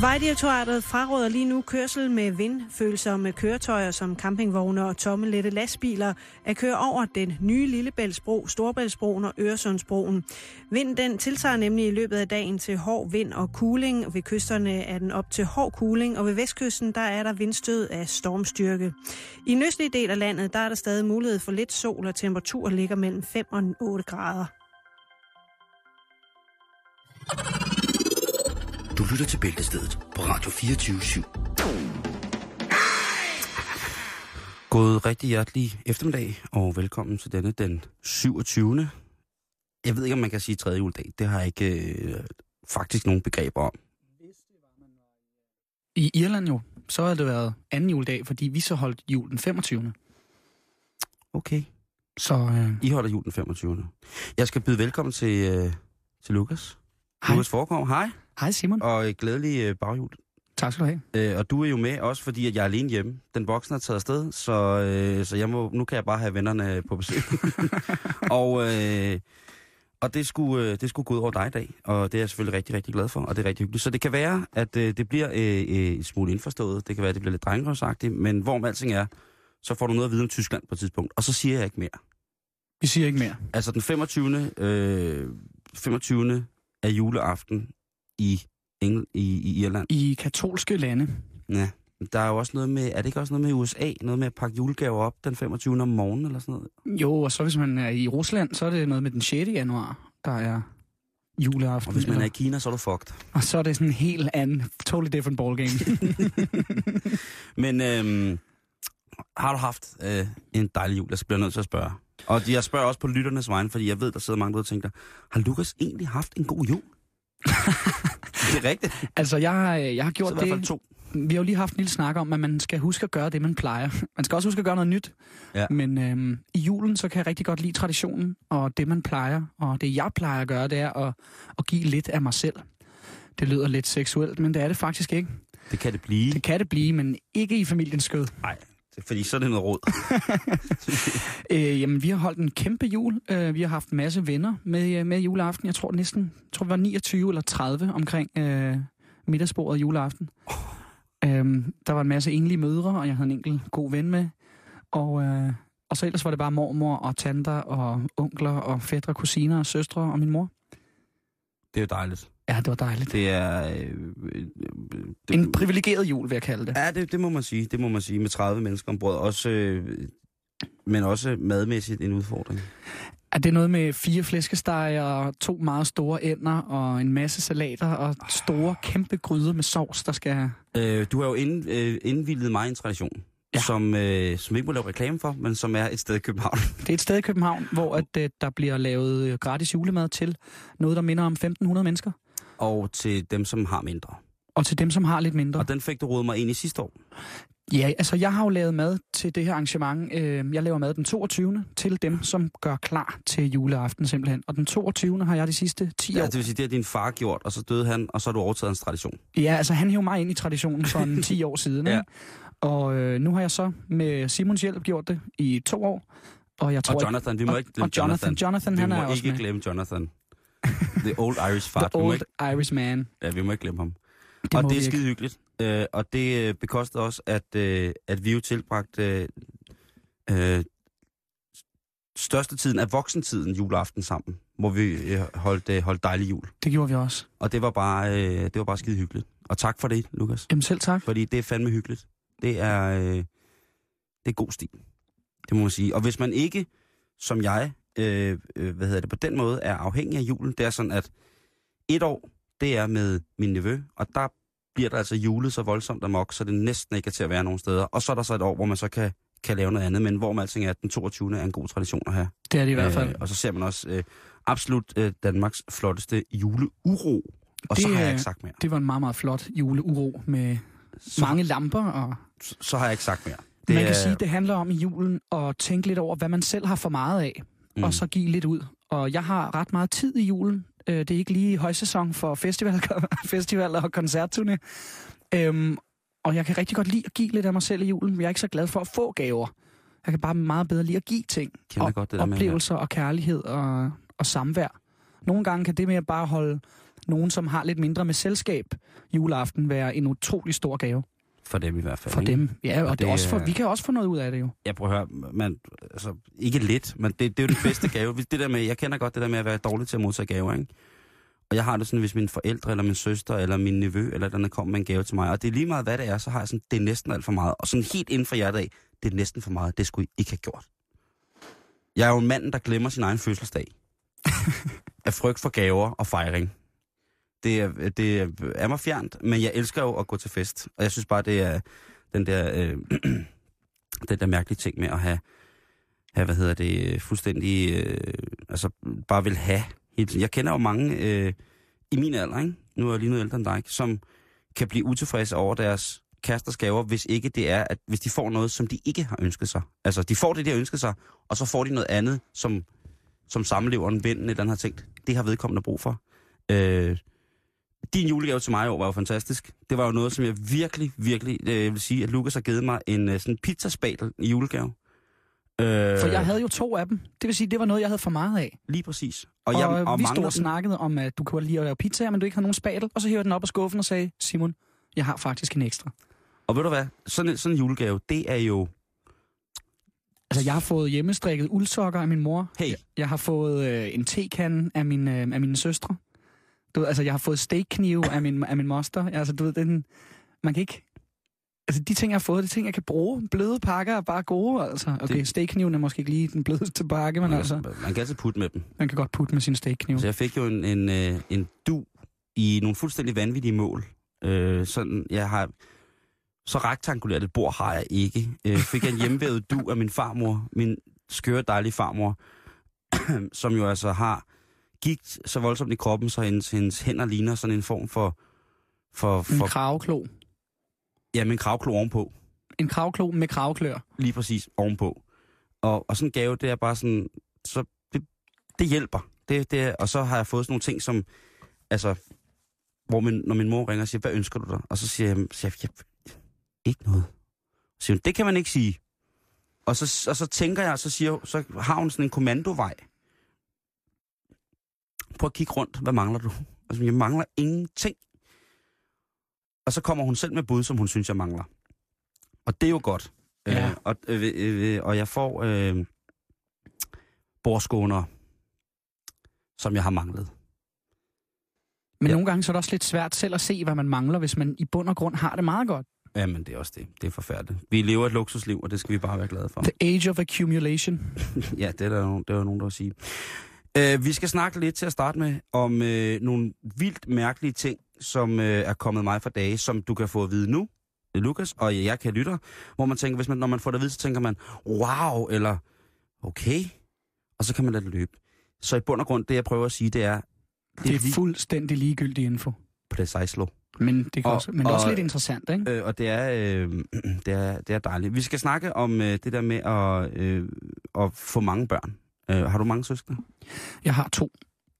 Vejdirektoratet fraråder lige nu kørsel med vindfølsomme køretøjer som campingvogne og tommelette lastbiler at køre over den nye Lillebæltsbro, Storbæltsbroen og Øresundsbroen. Vinden den tiltager nemlig i løbet af dagen til hård vind og kuling. Ved kysterne er den op til hård kuling, og ved vestkysten der er der vindstød af stormstyrke. I den østlige del af landet der er der stadig mulighed for lidt sol, og temperaturen ligger mellem 5 og 8 grader. Du lytter til Bæltestedet på Radio 24-7. God rigtig hjertelig eftermiddag, og velkommen til denne den 27. Jeg ved ikke, om man kan sige tredje juledag. Det har jeg ikke faktisk nogen begreber om. I Irland jo, så har det været anden juledag, fordi vi så holdt jul den 25. Okay. Så I holder jul den 25. Jeg skal byde velkommen til Lukas. Hej. Lukas Forekov, hej. Hej Simon. Og glædelig baghjul. Tak skal du have. Og du er jo med også, fordi at jeg er alene hjemme. Den voksne er taget afsted, så nu kan jeg bare have vennerne på besøg. og det skulle gå ud over dig i dag, og det er jeg selvfølgelig rigtig, rigtig glad for, og det er rigtig hyggeligt. Så det kan være, at det bliver en smule indforstået, det kan være, at det bliver lidt drengerøvsagtigt, men hvorom alting er, så får du noget at vide om Tyskland på et tidspunkt, og så siger jeg ikke mere. Vi siger ikke mere. Altså den 25. af juleaften, I Irland. I katolske lande. Ja, der er jo også noget med, er det ikke også noget med USA? Noget med at pakke julegaver op den 25. om morgenen eller sådan noget? Jo, og så hvis man er i Rusland, så er det noget med den 6. januar, der er juleaften. Og hvis man er i Kina, så er du fucked. Og så er det sådan en helt anden, totally different ballgame. Men har du haft en dejlig jul? Jeg bliver nødt til at spørge. Og jeg spørger også på lytternes vegne, fordi jeg ved, der sidder mange der og tænker, har Lukas egentlig haft en god jul? Det er rigtigt. Altså, jeg har gjort det. I hvert fald 2. Vi har jo lige haft en lille snak om, at man skal huske at gøre det, man plejer. Man skal også huske at gøre noget nyt. Ja. Men i julen, så kan jeg rigtig godt lide traditionen og det, man plejer. Og det, jeg plejer at gøre, det er at give lidt af mig selv. Det lyder lidt seksuelt, men det er det faktisk ikke. Det kan det blive. Det kan det blive, men ikke i familiens skød. Nej, fordi så er det noget råd. Jamen, vi har holdt en kæmpe jul. Vi har haft en masse venner med juleaften. Jeg tror vi var 29 eller 30 omkring middagsbordet juleaften. Der var en masse enlige mødre, og jeg havde en enkelt god ven med. Og så ellers var det bare mormor og tanter og onkler og fætre, kusiner og søstre og min mor. Det er jo dejligt. Ja, det var dejligt. Det er en privilegeret jul, vil jeg kalde det. Ja, det må man sige. Det må man sige med 30 mennesker om bordet, men også madmæssigt en udfordring. Er det noget med 4 flæskesteger og 2 meget store ænder og en masse salater og store kæmpe gryder med sovs, der skal? Du har jo indvildet mig i en tradition. Ja. Som ikke må lave reklame for, men som er et sted i København. Det er et sted i København, hvor der bliver lavet gratis julemad til noget, der minder om 1.500 mennesker. Og til dem, som har mindre. Og til dem, som har lidt mindre. Og den fik du rodet mig ind i sidste år. Ja, altså jeg har jo lavet mad til det her arrangement. Jeg laver mad den 22. til dem, som gør klar til juleaften simpelthen. Og den 22. har jeg de sidste 10 år. Ja, det vil sige, det har din far gjort, og så døde han, og så har du overtaget hans tradition. Ja, altså han hævde mig ind i traditionen for 10 år siden. Ja. Og nu har jeg så med Simons hjælp gjort det i 2 år. Og jeg tror, og Jonathan, vi må ikke glemme Jonathan. Jonathan han er også med. Vi må ikke glemme Jonathan. The old Irish fart. The old Irish man. Ja, vi må ikke glemme ham. Og det er skide hyggeligt. Og det bekostede også, at vi jo tilbragte størstedelen af voksentiden juleaften sammen, hvor vi holdt dejlig jul. Det gjorde vi også. Og det var bare skide hyggeligt. Og tak for det, Lukas. Jamen selv tak. Fordi det er fandme hyggeligt. Det er god stil. Det må man sige. Og hvis man ikke, som jeg, på den måde er afhængig af julen, det er sådan, at 1 år, det er med min nevø, og der bliver der altså julet så voldsomt amok, så det næsten ikke er til at være nogen steder. Og så er der så et år, hvor man så kan lave noget andet, men hvor man altså er, at den 22. er en god tradition at have. Det er det i hvert fald. Og så ser man også absolut Danmarks flotteste juleuro. Og så har jeg ikke sagt mere. Det var en meget, meget flot juleuro med mange lamper. Og så har jeg ikke sagt mere. Man kan sige, at det handler om i julen at tænke lidt over, hvad man selv har for meget af, og så give lidt ud. Og jeg har ret meget tid i julen. Det er ikke lige højsæson for festivaler og koncertturné. Og jeg kan rigtig godt lide at give lidt af mig selv i julen. Jeg er ikke så glad for at få gaver. Jeg kan bare meget bedre lide at give ting. Oplevelser og kærlighed og samvær. Nogle gange kan det med at bare holde Nogen, som har lidt mindre med selskab juleaften, være en utrolig stor gave. For dem i hvert fald. For ikke? Dem, ja, og det også for, vi kan også få noget ud af det jo. Jeg prøver at høre, man, altså, ikke lidt, men det er jo den bedste gave. Det der med, jeg kender godt det der med at være dårlig til at modtage gaver, ikke? Og jeg har det sådan, hvis mine forældre, eller min søster, eller min nevø, eller der kommer med en gave til mig, og det er lige meget, hvad det er, så har jeg sådan, det er næsten alt for meget. Og sådan helt inden for hjertet af, det er næsten for meget, det skulle I ikke have gjort. Jeg er jo en mand, der glemmer sin egen fødselsdag. Af frygt for gaver og fejring. Det er mig fjernt, men jeg elsker jo at gå til fest. Og jeg synes bare, det er den der mærkelige ting med at have hvad hedder det, fuldstændig, altså bare vil have hele tiden. Jeg kender jo mange i min alder, ikke? Nu er jeg lige noget ældre end dig, som kan blive utilfredse over deres kæresters gaver, hvis ikke det er, at hvis de får noget, som de ikke har ønsket sig. Altså, de får det, de har ønsket sig, og så får de noget andet, som samleveren, vennen eller andet har tænkt, det har vedkommende brug for. Din julegave til mig i år var jo fantastisk. Det var jo noget, som jeg virkelig, virkelig vil sige, at Lukas har givet mig en sådan pizzaspadel i julegave. For jeg havde jo 2 af dem. Det vil sige, det var noget, jeg havde for meget af. Lige præcis. Og vi stod og snakkede om, at du kunne lide at lave pizzaer, men du ikke havde nogen spadel. Og så hævde den op af skuffen og sagde, Simon, jeg har faktisk en ekstra. Og ved du hvad? Sådan en julegave, det er jo... Altså, jeg har fået hjemmestrikket uldsokker af min mor. Hey. Jeg har fået en tekande af mine søstre. Du ved, altså, jeg har fået steakknive af min moster. Altså, du ved, man kan ikke... Altså, de ting, jeg har fået, det ting, jeg kan bruge. Bløde pakker er bare gode, altså. Okay, steakkniven er måske ikke lige den blødeste pakke, men altså... Man kan altid putte med dem. Man kan godt putte med sin steakknive. Så jeg fik jo en du i nogle fuldstændig vanvittige mål. Sådan, jeg har... Så rektangulært et bord har jeg ikke. Fik jeg en hjemmevævet du af min farmor, min skøre dejlige farmor, som jo altså har gigt så voldsomt i kroppen, så hendes hænder ligner sådan en form for en kraveklo. Ja, men en kraveklo ovenpå. En kraveklo med kraveklør. Lige præcis, ovenpå. Og sådan en gave, det er bare sådan, så det hjælper. Og så har jeg fået sådan nogle ting, som, altså, hvor når min mor ringer og siger, hvad ønsker du dig? Og så siger jeg ikke noget. Så det kan man ikke sige. Og så tænker jeg, så har hun sådan en kommandovej. Prøv at kigge rundt. Hvad mangler du? Altså, jeg mangler ingenting. Og så kommer hun selv med bud, som hun synes, jeg mangler. Og det er jo godt. Ja. Og jeg får bordskåner, som jeg har manglet. Men ja. Nogle gange så er det også lidt svært selv at se, hvad man mangler, hvis man i bund og grund har det meget godt. Jamen, det er også det. Det er forfærdeligt. Vi lever et luksusliv, og det skal vi bare være glade for. The age of accumulation. Ja, det er der nogen, der vil sige. Vi skal snakke lidt til at starte med om nogle vildt mærkelige ting, som er kommet mig for dage, som du kan få at vide nu, Lukas, og jeg kan lytte, hvor man tænker, når man får det at vide, så tænker man, wow, eller okay, og så kan man lade det løbe. Så i bund og grund, det jeg prøver at sige, det er... Det er fuldstændig ligegyldig info. Precisely. Men det er også lidt interessant, ikke? Og det er dejligt. Vi skal snakke om det der med at få mange børn. Har du mange søskende? Jeg har 2.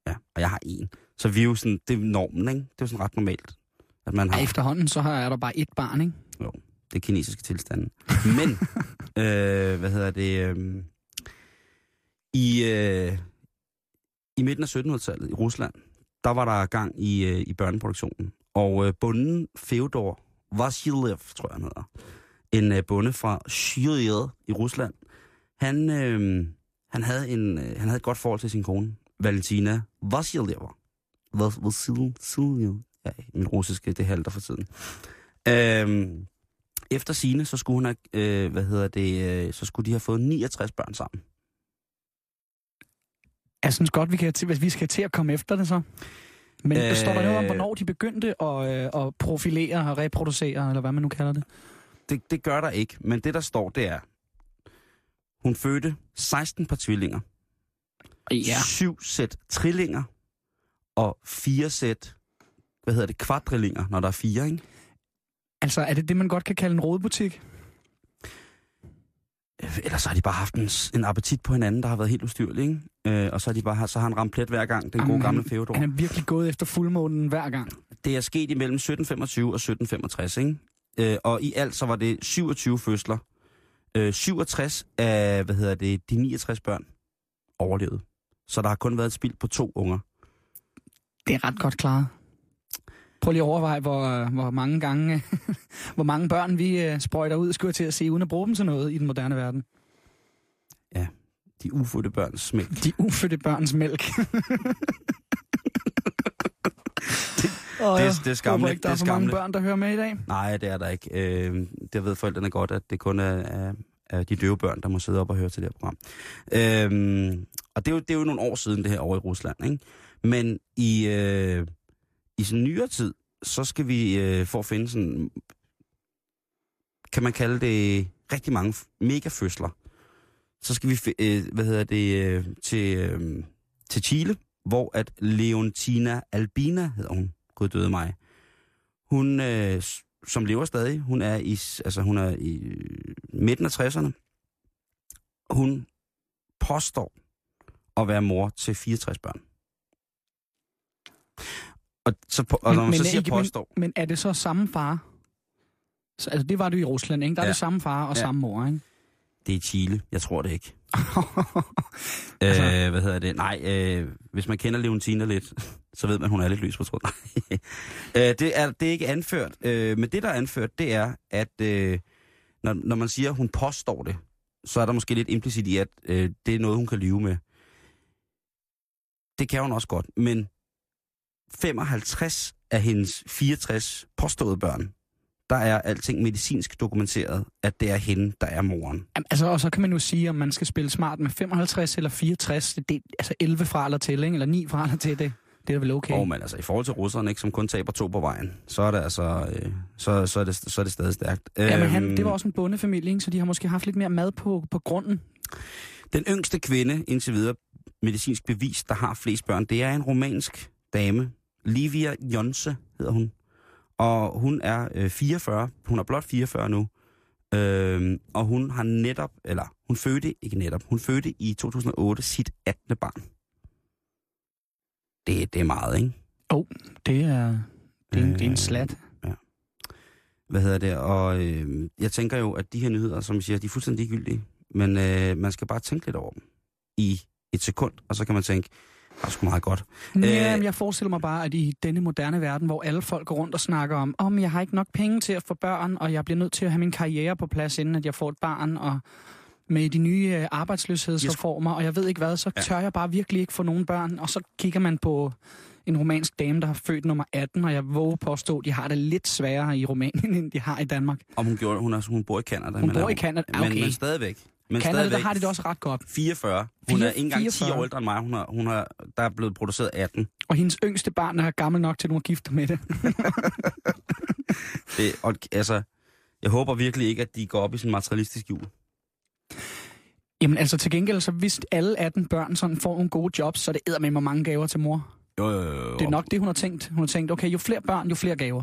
Ja, og jeg har 1. Så vi er jo sådan, det er normen, ikke? Det er jo sådan ret normalt, at man har... Efterhånden, så er der bare 1 barn, ikke? Jo, det er kinesiske tilstanden. Men, i midten af 1700-tallet i Rusland, der var der gang i børneproduktionen. Og bonden Feodor Vasiljev, tror jeg han hedder, en bonde fra Sjøjed i Rusland, han havde et godt forhold til sin kone, Valentina Vasiljeva. Ja, min russiske, det halter for tiden. Efter sine, så skulle hun have, så skulle de have fået 69 børn sammen. Jeg synes godt, vi skal til at komme efter det så. Men der står der noget om, hvornår de begyndte at profilere og reproducere, eller hvad man nu kalder det? Det gør der ikke, men det der står, det er, hun fødte 16 par tvillinger, 7 sæt trillinger og 4 sæt, kvadrillinger, når der er 4, ikke? Altså, er det det, man godt kan kalde en rodebutik? Ellers har de bare haft en appetit på hinanden, der har været helt ustyrlig, ikke? Og så har han ramt plet hver gang, den gode gamle Feodor. Han er virkelig gået efter fuldmånen hver gang. Det er sket imellem 1725 og 1765, ikke? Og i alt så var det 27 fødsler. 67 af, de 69 børn overlevede. Så der har kun været et spild på 2 unger. Det er ret godt klaret. Prøv lige at overveje, hvor mange gange, hvor mange børn vi sprøjter ud, skulle til at se, uden at bruge dem til noget i den moderne verden. Ja, de ufødte børns mælk. De ufødte børns mælk. Det er skamligt. Ikke, der er så mange børn, der hører med i dag? Nej, det er der ikke. Det ved forældrene godt, at det kun er de døve børn, der må sidde op og høre til det her program. Og det er jo nogle år siden, det her over i Rusland, ikke? Men i sådan nyere tid, så skal vi for at finde sådan, kan man kalde det, rigtig mange megafødsler. Så skal vi, til Chile, hvor at Leontina Albina, hedder hun, gud døde mig. Hun, som lever stadig, hun er i midten af 60'erne. Hun påstår at være mor til 64 børn. Men er det så samme far? Så, altså det var det i Rusland, ikke? Der er det samme far og samme mor, ikke? Det er i Chile, jeg tror det ikke. Hvis man kender Leontina lidt, så ved man, hun er lidt løs på tråden. Det er ikke anført, men det der er anført, det er, at når man siger, at hun påstår det, så er der måske lidt implicit i, at det er noget, hun kan leve med. Det kan hun også godt, men 55 af hendes 64 påståede børn, der er alting medicinsk dokumenteret, at det er hende, der er moren. Jamen, altså, og så kan man jo sige, om man skal spille smart med 55 eller 64, det, altså 11 fra eller til, ikke? Eller 9 fra eller til, det er vel okay. Men altså, i forhold til russerne, ikke, som kun taber 2 på vejen, så er det altså, så er det stadig stærkt. Ja, men det var også en bondefamilie, ikke? Så de har måske haft lidt mere mad på grunden. Den yngste kvinde, indtil videre medicinsk bevis, der har flest børn, det er en rumænsk dame. Livia Jonse hedder hun. Og hun er 44. Hun er blot 44 nu. Og hun har fødte i 2008 sit 18. barn. Det er meget, ikke? Det er en slat. Ja. Og jeg tænker jo, at de her nyheder, som jeg siger, de er fuldstændig ligegyldige. Men man skal bare tænke lidt over dem i et sekund, og så kan man tænke, det er sgu meget godt. Jamen, jeg forestiller mig bare, at i denne moderne verden, hvor alle folk går rundt og snakker om jeg har ikke nok penge til at få børn, og jeg bliver nødt til at have min karriere på plads, inden at jeg får et barn, og med de nye arbejdsløshedsreformer, og jeg ved ikke hvad, så tør jeg bare virkelig ikke få nogen børn. Og så kigger man på en romansk dame, der har født nummer 18, og jeg våger påstå, at de har det lidt sværere i Rumænien, end de har i Danmark. Og hun bor i Canada. Okay. Men stadigvæk. Men Canada, der har det også ret godt. 44. Hun er ikke engang 10 år ældre end mig. Der er blevet produceret 18. Og hendes yngste barn er gammel nok til, at hun er gift med det. Jeg håber virkelig ikke, at de går op i sådan en materialistisk hjul. Jamen altså til gengæld, så hvis alle 18 børn sådan får nogle gode jobs, så er det eddermame mange gaver til mor. Jo. Det er nok det, hun har tænkt. Hun har tænkt, okay, jo flere børn, jo flere gaver.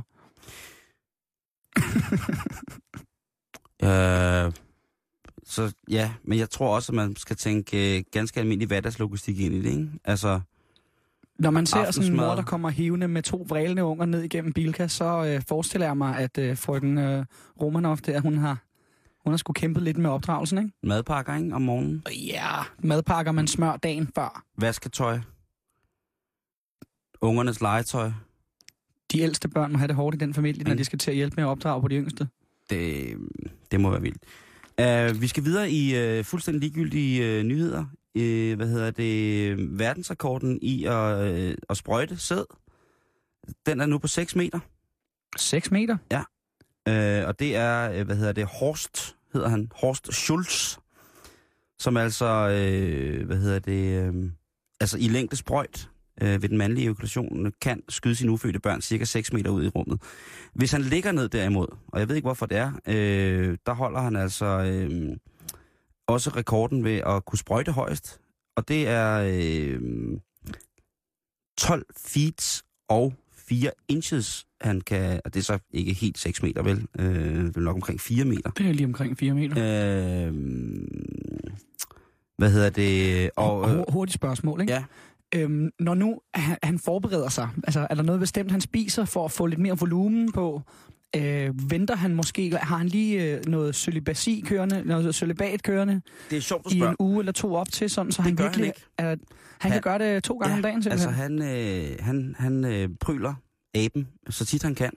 Så ja, men jeg tror også, at man skal tænke ganske almindelig hverdagslogistik ind i det, ikke? Altså, når man ser sådan en mor, der kommer hivende med 2 vrælende unger ned igennem Bilka, så forestiller jeg mig, at frøken Romanoff der, hun har sgu kæmpet lidt med opdragelsen, ikke? Madpakker, ikke? Om morgenen. Ja, madpakker, man smør dagen før. Vasketøj. Ungernes legetøj. De ældste børn må have det hårdt i den familie, når de skal til at hjælpe med at opdrage på de yngste. Det må være vildt. Vi skal videre i fuldstændig ligegyldige nyheder. Verdensrekorden i at sprøjte sæd, den er nu på 6 meter. 6 meter? Ja. Og det er, Horst, hedder han, Horst Schulz, som altså, altså i længde sprøjt ved den mandlige ejakulation kan skyde sine ufødte børn cirka 6 meter ud i rummet. Hvis han ligger ned derimod, og jeg ved ikke hvorfor det er, der holder han altså også rekorden ved at kunne sprøjte højst, og det er 12 feet og 4 inches, han kan, og det er så ikke helt 6 meter, vel? Vel nok omkring 4 meter. Det er lige omkring 4 meter. Hurtigt spørgsmål, ikke? Ja. Når nu han forbereder sig, altså er der noget bestemt, han spiser for at få lidt mere volumen på? Venter han måske? Har han lige noget cølibasi kørende, noget cølibat kørende? Det er sjovt at spørge. I en uge eller to op til, sådan, så han virkelig... Han kan gøre det 2 gange om dagen, simpelthen. Altså, han pryler aben, så tit han kan.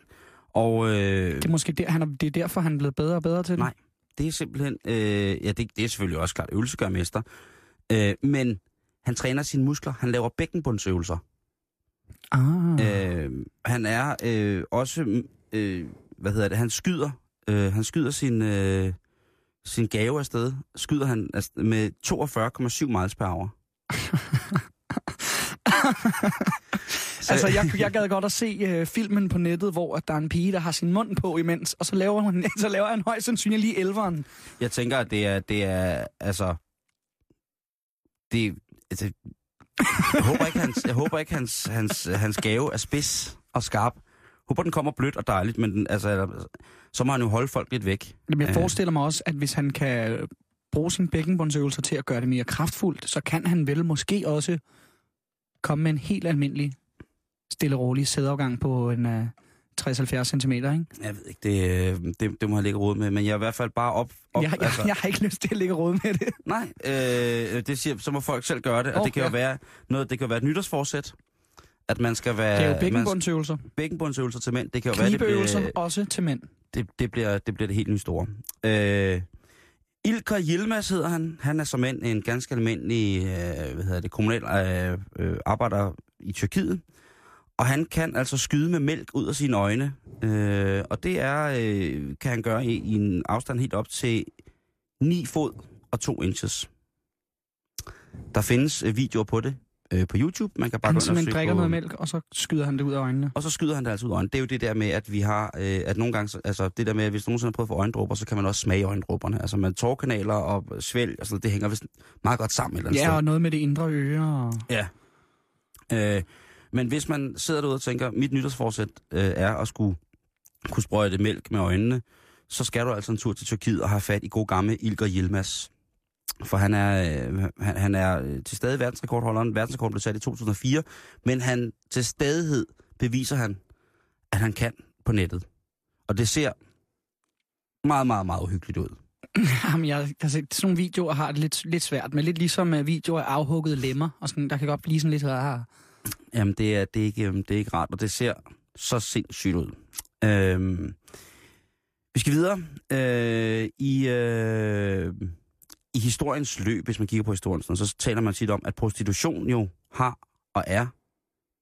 Og, det er måske det er derfor, han er blevet bedre og bedre til det? Nej, det er simpelthen... det er selvfølgelig også klart øvelsegørmester. Men han træner sine muskler. Han laver bækkenbundsøvelser. Han er også... han skyder sin gave afsted, skyder han med 42,7 miles per hour. Altså, jeg gad godt at se filmen på nettet, hvor der er en pige, der har sin mund på imens, og så laver han højst sandsynligt lige 11'eren. Jeg tænker, at jeg håber ikke hans gave er spids og skarp. Håber, den kommer blødt og dejligt, men så må han jo holde folk lidt væk. Men jeg forestiller mig også, at hvis han kan bruge sine bækkenbundsøvelser til at gøre det mere kraftfuldt, så kan han vel måske også komme med en helt almindelig stille og rolig sædeafgang på en 60-70 centimeter, ikke? Jeg ved ikke, det må jeg ligge råd med, men jeg er i hvert fald bare op jeg har ikke lyst til at ligge råd med det. Nej, det siger, så må folk selv gøre det, og det kan jo være noget, det kan være et nytårsforsæt. At man skal være... Det er jo bækkenbundsøvelser. Bækkenbundsøvelser til mænd. Det kan jo være, det bliver... Knibeøvelser også til mænd. Det bliver det helt nye store. İlker Yılmaz hedder han. Han er som mænd en ganske almindelig kommunal arbejder i Tyrkiet. Og han kan altså skyde med mælk ud af sine øjne. Og det kan han gøre i en afstand helt op til 9 fod og 2 inches. Der findes videoer på det. På YouTube. Man kan bare gå ind og drikker noget mælk, og så skyder han det ud af øjnene. Og så skyder han det altså ud af øjnene. Det er jo det der med, at vi har, at nogle gange, altså det der med, at hvis nogensinde har prøvet at få øjendråber, så kan man også smage øjendråberne. Altså man tårkanaler og svælg, og sådan, det hænger vist meget godt sammen et eller andet sted. Og noget med det indre øre. Og... Ja. Men hvis man sidder derude og tænker, mit nytårsforsæt er at kunne sprøjte mælk med øjnene, så skal du altså en tur til Tyrkiet og have fat i god gamle İlker Yılmaz. For han er til stadig verdensrekordholderen. Verdensrekorden blev sat i 2004, men han til stadighed beviser han, at han kan på nettet. Og det ser meget, meget, meget uhyggeligt ud. Jamen, jeg kan se, sådan nogle videoer har det lidt svært, men lidt ligesom videoer af afhuggede lemmer, og sådan, der kan godt blive sådan lidt rarere. Jamen, det er ikke rart, og det ser så sindssygt ud. Vi skal videre. I historiens løb, hvis man kigger på historien, så taler man tit om, at prostitution jo har og er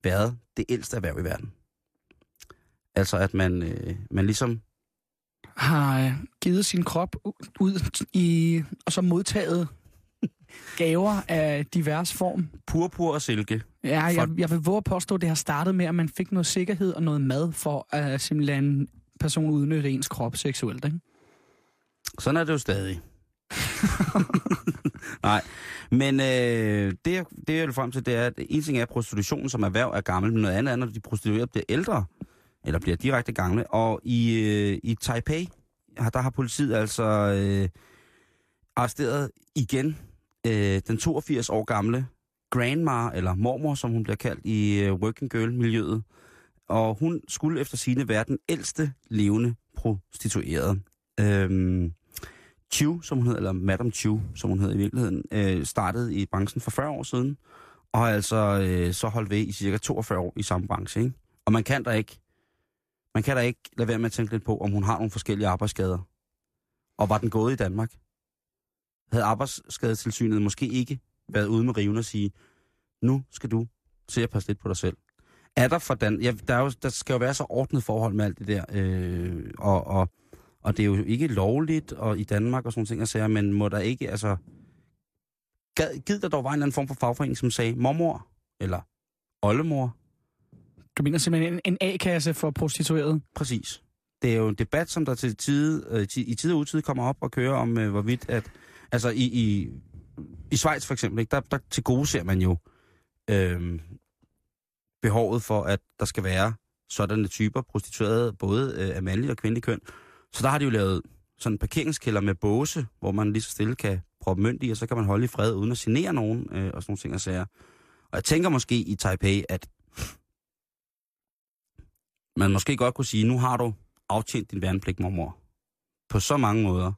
været det ældste erhverv i verden. Altså, at man ligesom... har givet sin krop ud i... og så modtaget gaver af divers form. Purpur og silke. Ja, jeg vil våge at påstå, at det har startet med, at man fik noget sikkerhed og noget mad for at simpelthen en person udnytte ens krop seksuelt, ikke? Sådan er det jo stadig. Nej, men det jeg vil frem til, det er, at en ting er, at prostitutionen som erhverv er gammel, men noget andet er, når de prostituerede bliver ældre, eller bliver direkte gamle. Og i Taipei, der har politiet altså arresteret igen den 82 år gamle grandma, eller mormor, som hun bliver kaldt i working girl-miljøet. Og hun skulle efter sigende være den ældste levende prostituerede. Chiu, som hun hed, eller Madame Chiu, som hun hed i virkeligheden, startede i branchen for 40 år siden, og har altså så holdt ved i cirka 42 år i samme branche, ikke? Og man kan da ikke lade være med at tænke lidt på, om hun har nogle forskellige arbejdsskader. Og var den gået i Danmark? Havde arbejdsskadetilsynet måske ikke været ude med riven og sige, nu skal du se at passe lidt på dig selv. Er der for Dan... Ja, der skal jo være så ordnet forhold med alt det der, og det er jo ikke lovligt og i Danmark og sådan ting at sige, men må der ikke, altså... Gid der dog var en eller anden form for fagforening, som sagde mormor eller oldemor. Du mener simpelthen en A-kasse for prostitueret? Præcis. Det er jo en debat, som der til tid og utid kommer op og kører om, hvorvidt at... Altså i Schweiz for eksempel, ikke? Der tilgodeser man jo behovet for, at der skal være sådanne typer prostituerede, både af mandlig og kvindelig køn. Så der har de jo lavet sådan en parkeringskælder med båse, hvor man lige så stille kan proppe mønt i, og så kan man holde i fred uden at genere nogen og sådan nogle ting og sager. Og jeg tænker måske i Taipei, at man måske godt kunne sige, nu har du aftjent din værnepligt, mormor. På så mange måder.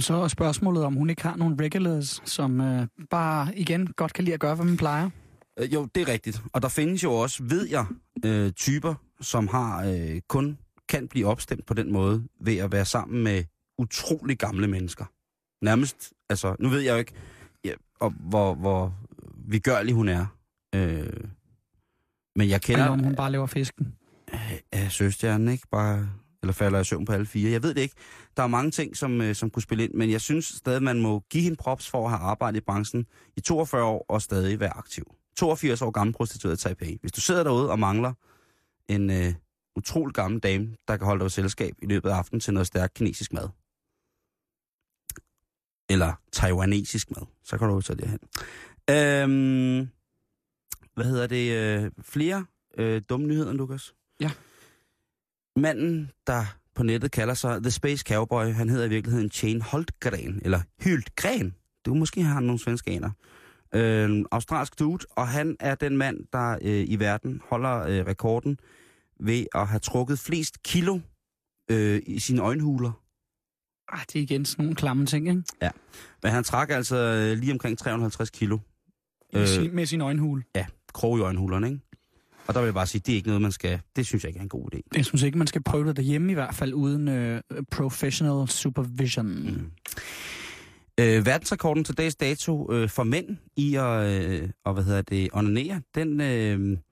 Så er spørgsmålet, om hun ikke har nogle regulars, som bare igen godt kan lide at gøre, hvad man plejer. Jo, det er rigtigt. Og der findes jo også, ved jeg, typer, som har kun kan blive opstemt på den måde, ved at være sammen med utrolig gamle mennesker. Nærmest, altså, nu ved jeg jo ikke, hvor vigørlig hun er. Men jeg kender... Eller om hun bare laver fisken. Ja, søstjernen, ikke? Bare... Eller falder jeg søvn på alle fire. Jeg ved det ikke. Der er mange ting, som kunne spille ind, men jeg synes stadig, man må give hende props for at have arbejdet i branchen i 42 år og stadig være aktiv. 82 år gammel prostitueret i Taipei. Hvis du sidder derude og mangler en utrolig gammel dame, der kan holde dig selskab i løbet af aftenen til noget stærkt kinesisk mad. Eller taiwanesisk mad. Så kan du tage det hen. Hvad hedder det? Flere dumme nyheder, Lukas? Ja. Manden, der på nettet kalder sig The Space Cowboy, han hedder i virkeligheden Chain Holtgren, eller Hyltgren. Du måske har nogle svenske aner. Australsk dude, og han er den mand, der i verden holder rekorden ved at have trukket flest kilo i sine øjenhuler. Ah, det er igen sådan nogle klamme ting, ikke? Ja, men han trak altså lige omkring 350 kilo. Med sin øjenhule? Ja, krog i øjenhulerne, ikke? Og der vil jeg bare sige, det er ikke noget, man skal... Det synes jeg ikke er en god idé. Jeg synes ikke, man skal prøve det derhjemme i hvert fald, uden professional supervision. Mm. Verdensrekorden til dags dato for mænd i at onanere, den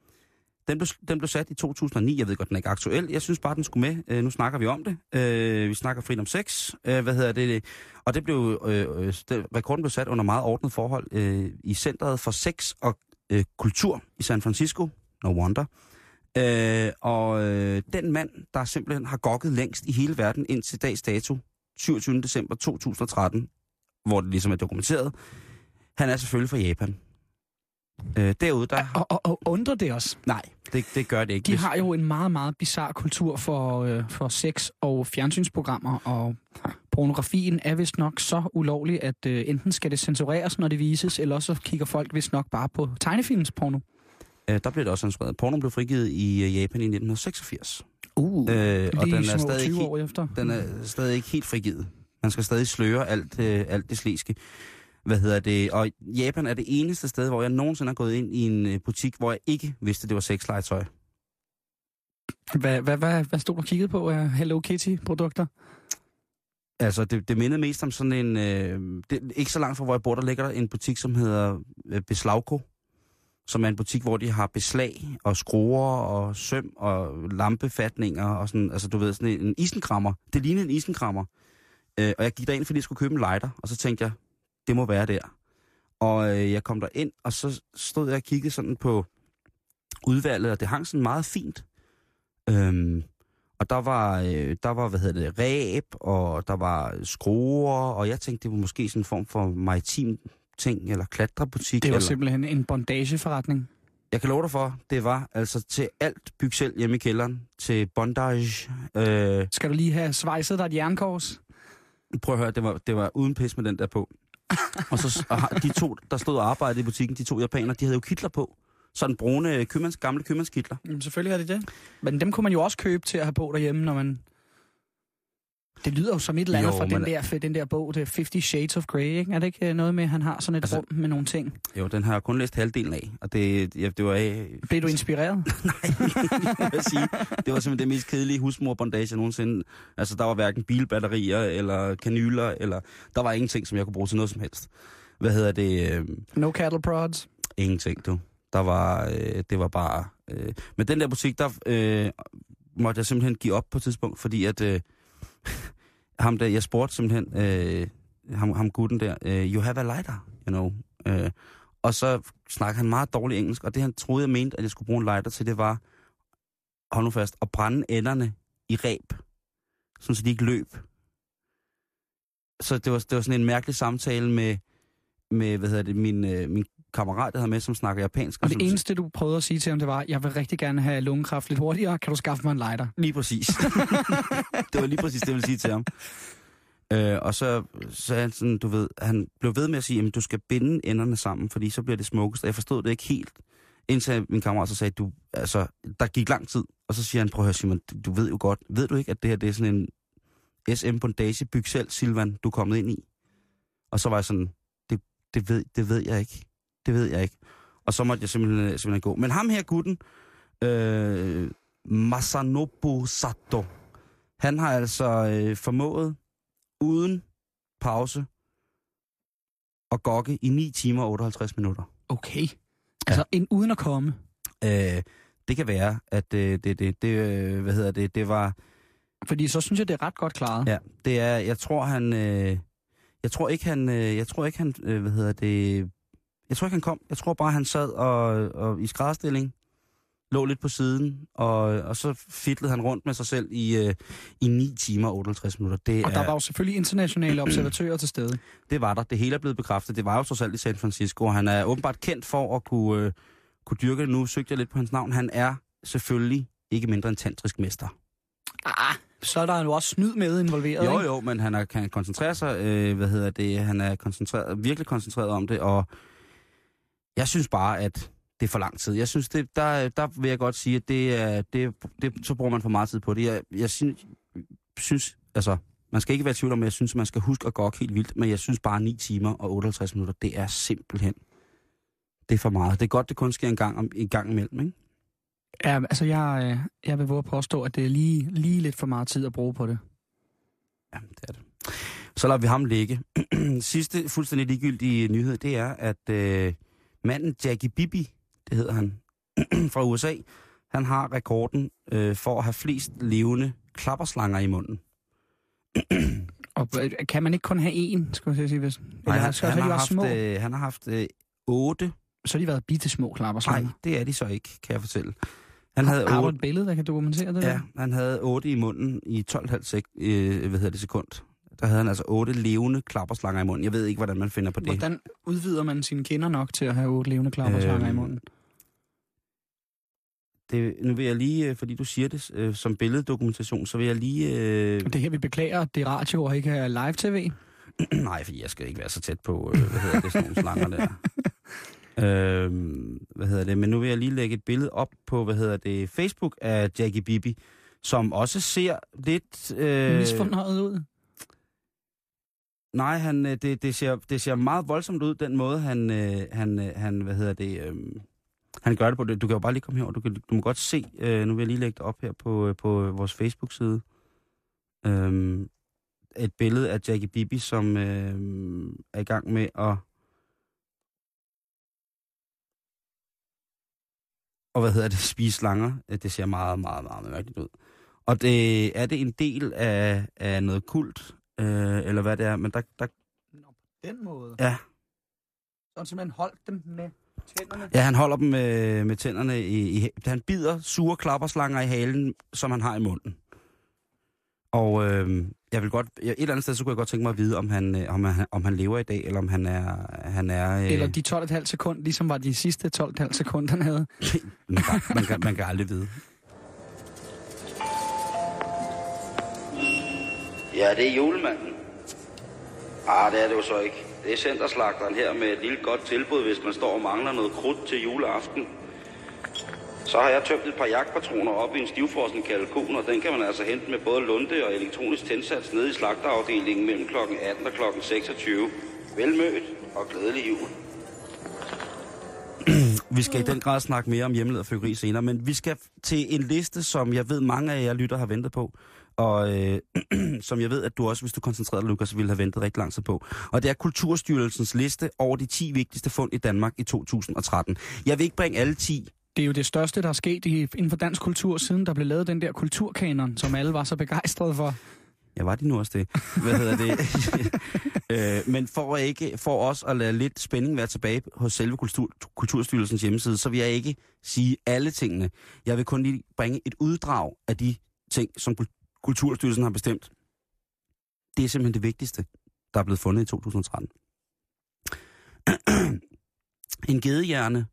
blev sat i 2009. Jeg ved godt, den er ikke aktuel. Jeg synes bare, den skulle med. Nu snakker vi om det. Vi snakker frit om sex. Og det blev... rekorden blev sat under meget ordnet forhold i Centeret for Sex og Kultur i San Francisco. No wonder. Den mand, der simpelthen har gokket længst i hele verden indtil dags dato, 27. december 2013, hvor det ligesom er dokumenteret, han er selvfølgelig fra Japan. Derude, der... Og undrer det også? Nej, det gør det ikke. De har jo en meget, meget bizarre kultur for sex og fjernsynsprogrammer, og pornografien er vist nok så ulovlig, at enten skal det censureres, når det vises, eller så kigger folk vist nok bare på tegnefilmsporno. Der blev det også censureret. Porno blev frigivet i Japan i 1986. Og den er stadig 20 år efter. Den er stadig ikke helt frigivet. Man skal stadig sløre alt det slæske. Og Japan er det eneste sted, hvor jeg nogensinde har gået ind i en butik, hvor jeg ikke vidste, det var sexlegetøj. Hvad stod du og kiggede på af Hello Kitty-produkter? Altså, det mindede mest om sådan en... ikke så langt fra, hvor jeg bor, der ligger der en butik, som hedder Beslagko, som er en butik, hvor de har beslag og skruer og søm og lampefatninger og sådan, altså du ved, sådan en isenkrammer. Det lignede en isenkrammer. Og jeg gik derind, fordi jeg skulle købe en lighter, og så tænkte jeg, det må være der. Og jeg kom derind, og så stod jeg og kiggede sådan på udvalget, og det hang sådan meget fint. Og der var ræb, og der var skruer, og jeg tænkte, det var måske sådan en form for maritim ting, eller klatrebutik. Det var simpelthen en bondageforretning. Jeg kan love dig for, det var altså til alt byg selv hjemme i kælderen, til bondage. Skal du lige have svejset dig et jernkors? Prøv at høre, det var uden pis med den der på. Og de to, der stod og arbejdede i butikken, de to japanere, de havde jo kitler på. Sådan brune gamle købmandskitler. Jamen, selvfølgelig havde de det. Men dem kunne man jo også købe til at have på derhjemme, når man... Det lyder jo som et eller andet fra den der bog, det 50 Shades of Grey, ikke? Er det ikke noget med, at han har sådan et rum med nogle ting? Jo, den har jeg kun læst halvdelen af, og det var... Blev du inspireret? Nej, jeg vil sige. Det var simpelthen det mest kedelige husmorbondage nogensinde. Altså, der var hverken bilbatterier eller kanyler, eller... Der var ingenting, som jeg kunne bruge til noget som helst. No cattle prods? Ingenting, du. Det var bare... Men den der butik, der måtte jeg simpelthen give op på et tidspunkt, fordi at... ham der, jeg spurgte simpelthen ham gutten der, you have a lighter, you know. Og så snakkede han meget dårligt engelsk, og det han troede, jeg mente, at jeg skulle bruge en lighter til, det var, hold nu fast, at brænde enderne i ræb, sådan så de ikke løb. Så det var sådan en mærkelig samtale med min kammerat, der havde med, som snakker japansk. Og det eneste, du prøvede at sige til ham, det var, jeg vil rigtig gerne have lungekræft lidt hurtigere, kan du skaffe mig en lighter? Lige præcis. Det var lige præcis det, jeg ville sige til ham. Og så sagde han sådan, han blev ved med at sige, at du skal binde enderne sammen, fordi så bliver det smukkest. Og jeg forstod det ikke helt. Indtil min kammerat så sagde, du, altså, der gik lang tid. Og så siger han, prøv at høre Simon, du ved jo godt, ved du ikke, at det her det er sådan en SM Bondage byg selv, Silvan, du er kommet ind i? Og så var jeg sådan, det ved jeg ikke. Og så måtte jeg simpelthen gå. Men ham her gutten, Masanobu Sato, han har altså formået uden pause at gokke i 9 timer og 58 minutter. Okay. Altså ja. Uden at komme? Det kan være, at det var... Fordi så synes jeg, det er ret godt klaret. Ja, det er... Jeg tror ikke, han kom. Jeg tror bare, han sad og i skrædderstilling, lå lidt på siden, og så fidlede han rundt med sig selv i 9 timer og 58 minutter. Der var jo selvfølgelig internationale observatører til stede. Det var der. Det hele er blevet bekræftet. Det var jo trods alt i San Francisco, og han er åbenbart kendt for at kunne dyrke det. Nu søgte jeg lidt på hans navn. Han er selvfølgelig ikke mindre en tantrisk mester. Så er der jo også snyd med involveret, ikke? Jo, men han kan koncentrere sig. Han er virkelig koncentreret om det, og jeg synes bare, at det er for lang tid. Jeg synes, der vil jeg godt sige, at så bruger man for meget tid på det. Jeg synes, altså, man skal ikke være i tvivl om, at jeg synes, man skal huske at gokke helt vildt, men jeg synes bare 9 timer og 58 minutter, det er simpelthen, det er for meget. Det er godt, det kun sker en gang imellem, ikke? Ja, altså, jeg vil våge påstå, at det er lige lidt for meget tid at bruge på det. Jamen, det er det. Så lader vi ham ligge. Sidste fuldstændig ligegyldige nyhed, det er, at manden Jackie Bibi, det hedder han, fra USA, han har rekorden for at have flest levende klapperslanger i munden. Og kan man ikke kun have én, skal man sige? Hvis... Nej, han har haft 8. Så har de været bittesmå klapperslanger? Nej, det er de så ikke, kan jeg fortælle. Han havde 8... Har du et billede, der kan dokumentere det? Ja, han havde 8 i munden i 12,5 sekund. Der havde han altså 8 levende klapperslanger i munden. Jeg ved ikke, hvordan man finder på det. Hvordan udvider man sine kinder nok til at have 8 levende klapperslanger i munden? Nu vil jeg lige, fordi du siger det som billeddokumentation, så vil jeg lige... Det her, vi beklager, det er radio og ikke er live-tv? Nej, for jeg skal ikke være så tæt på, sådan nogle slanger der. Men nu vil jeg lige lægge et billede op på, Facebook af Jackie Bibi, som også ser lidt... misfornøjet ud? Nej, det ser meget voldsomt ud, den måde, han gør det på. Du kan jo bare lige komme herover, du må godt se, nu vil jeg lige lægge det op her på vores Facebook-side, et billede af Jackie Bibi, som er i gang med at... Og spise slanger. Det ser meget, meget, meget mærkeligt ud. Og er det en del af noget kult, eller hvad det er, men der... Nå, på den måde? Ja. Så han simpelthen holdt dem med tænderne? Ja, han holder dem med tænderne i... Han bider sure klapperslanger i halen, som han har i munden. Og et eller andet sted, så kunne jeg godt tænke mig at vide, om han lever i dag, eller om han er Eller de 12,5 sekunder, ligesom var de sidste 12,5 sekunder, han havde. man kan aldrig vide. Ja, det er julemanden. Det er det jo så ikke. Det er Centerslagteren her med et lille godt tilbud, hvis man står og mangler noget krudt til juleaften. Så har jeg tømt et par jagtpatroner op i en stivfrossen kalkun, og den kan man altså hente med både lunte og elektronisk tændsats nede i slagterafdelingen mellem kl. 18 og kl. 26. Velmødt og glædelig jul. Vi skal i den grad snakke mere om hjemmelavet fyrværkeri senere, men vi skal til en liste, som jeg ved mange af jer lytter har ventet på, og som jeg ved, at du også, hvis du koncentrerer dig, Lukas, ville have ventet rigtig lang tid på. Og det er Kulturstyrelsens liste over de 10 vigtigste fund i Danmark i 2013. Jeg vil ikke bringe alle 10. Det er jo det største, der er sket inden for dansk kultur, siden der blev lavet den der kulturkanon, som alle var så begejstrede for. Ja, var de nu også det? Men for os at lade lidt spænding være tilbage hos selve Kulturstyrelsens hjemmeside, så vil jeg ikke sige alle tingene. Jeg vil kun lige bringe et uddrag af de ting, som Kulturstyrelsen har bestemt. Det er simpelthen det vigtigste, der er blevet fundet i 2013. En gedehjerne.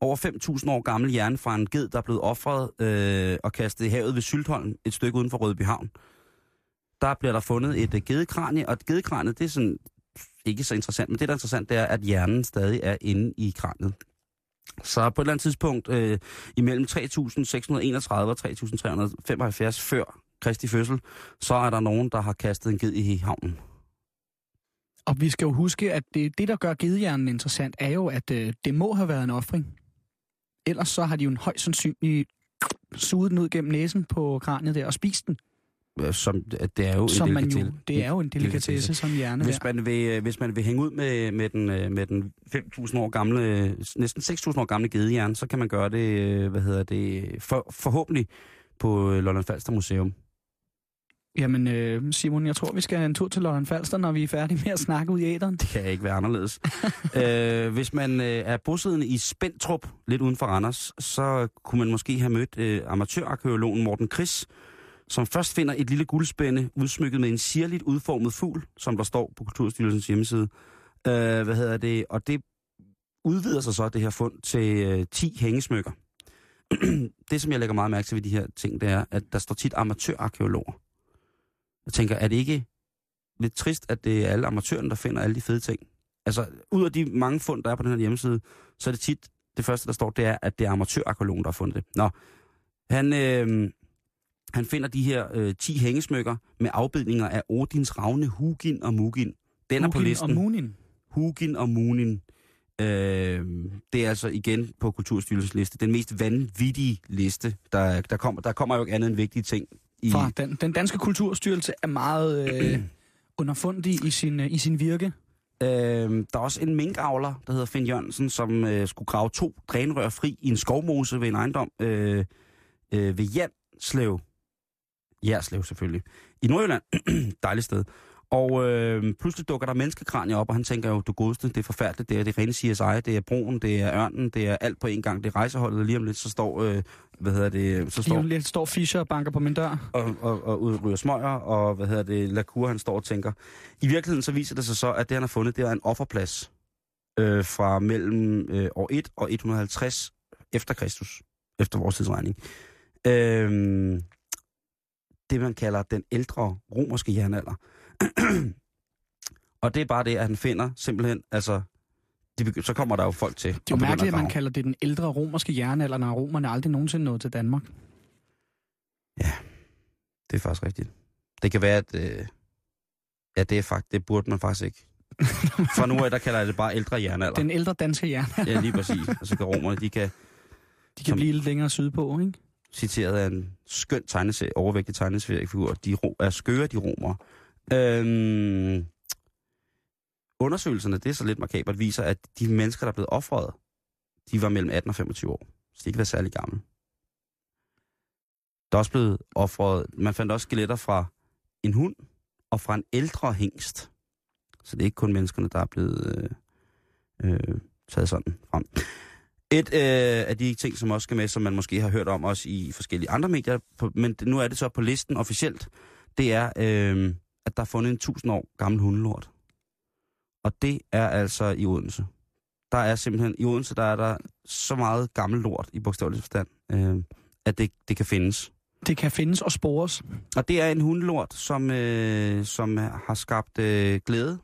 Over 5.000 år gammel hjerne fra en ged, der er blevet offret og kastet i havet ved Syltholm, et stykke uden for Rødbyhavn. Der bliver der fundet et gedekranie, og et gedekranie, det er sådan, ikke så interessant, men det, der er interessant, det er, at hjernen stadig er inde i kraniet. Så på et eller andet tidspunkt imellem 3.631 og 3.375 før Kristi fødsel, så er der nogen, der har kastet en ged i havnen. Og vi skal jo huske, at det der gør gedehjernen interessant, er jo, at det må have været en ofring. Ellers så har de jo en højst sandsynlig suget den ud gennem næsen på kraniet der og spist den. Som det er jo som en delikatesse. Det er jo en delikatesse som hjerne. Hvis man vil hænge ud med den 5.000 år gamle, næsten 6.000 år gamle gedehjerne, så kan man gøre det, forhåbentlig på Lolland Falster Museum. Jamen Simon, jeg tror, vi skal have en tur til Lolland Falster, når vi er færdige med at snakke ud i æteren. Det kan ikke være anderledes. Hvis man er bosiddende i Spentrup, lidt uden for Randers, så kunne man måske have mødt amatørarkæologen Morten Cris, som først finder et lille guldspænde udsmykket med en sirligt udformet fugl, som der står på Kulturstyrelsens hjemmeside. Og det udvider sig så, det her fund, til 10 hængesmykker. Det, som jeg lægger meget mærke til ved de her ting, det er, at der står tit amatørarkæologer. Jeg tænker, er det ikke lidt trist, at det er alle amatørerne, der finder alle de fede ting? Altså, ud af de mange fund, der er på den her hjemmeside, så er det tit, det første, der står, det er, at det er amatørarkæologen, der har fundet det. Nå, han finder de her 10 hængesmykker med afbildninger af Odins ravne Hugin og Mugin. Den er på listen. Hugin og Munin. Hugin og Munin. Det er altså igen på Kulturstyrelsens liste. Den mest vanvittige liste. Der kommer jo ikke andet end vigtige ting. For den danske Kulturstyrelse er meget underfundig i sin virke. Der er også en minkavler, der hedder Finn Jørgensen, som skulle grave 2 drænrør fri i en skovmose ved en ejendom ved Jerslev selvfølgelig, i Nordjylland. Dejligt sted. Og pludselig dukker der menneskekranier op, og han tænker jo, du godeste, det er forfærdeligt, det er det rene CSI, det er broen, det er ørnen, det er alt på en gang, det er rejseholdet, og lige om lidt, så står, står Fischer og banker på min dør. Og ryger smøger, og Lacour, han står og tænker. I virkeligheden så viser det sig så, at det han har fundet, det er en offerplads fra mellem år 1 og 150 efter Kristus, efter vores tidsregning. Det, man kalder den ældre romerske jernalder. Og det er bare det, at han finder simpelthen, altså, så kommer der jo folk til. Det er mærkeligt, at man kalder det den ældre romerske jernalder, når romerne aldrig nogensinde nåede til Danmark. Ja, det er faktisk rigtigt. Det kan være, at det burde man faktisk ikke. For nu af, der kalder jeg det bare ældre jernalder. Den ældre danske jernalder. Ja, lige præcis. Og så kan romerne, de kan blive lidt længere sydpå, ikke? Citeret af en skøn overvægtig tegneseriefigur. De er skøre, de romer. Undersøgelserne, det er så lidt makabert, viser, at de mennesker, der er blevet ofret, de var mellem 18 og 25 år. Så de ikke var særlig gamle. Der er også blevet ofret, man fandt også skeletter fra en hund og fra en ældre hingst. Så det er ikke kun menneskerne, der er blevet taget sådan frem. Et af de ting, som også skal med, som man måske har hørt om også i forskellige andre medier, men nu er det så på listen officielt, det er, at der er fundet en 1000 år gammel hundelort. Og det er altså i Odense. Der er simpelthen, i Odense, der er der så meget gammel lort i bogstavelig forstand, at det kan findes. Det kan findes og spores. Og det er en hundelort, som har skabt glæde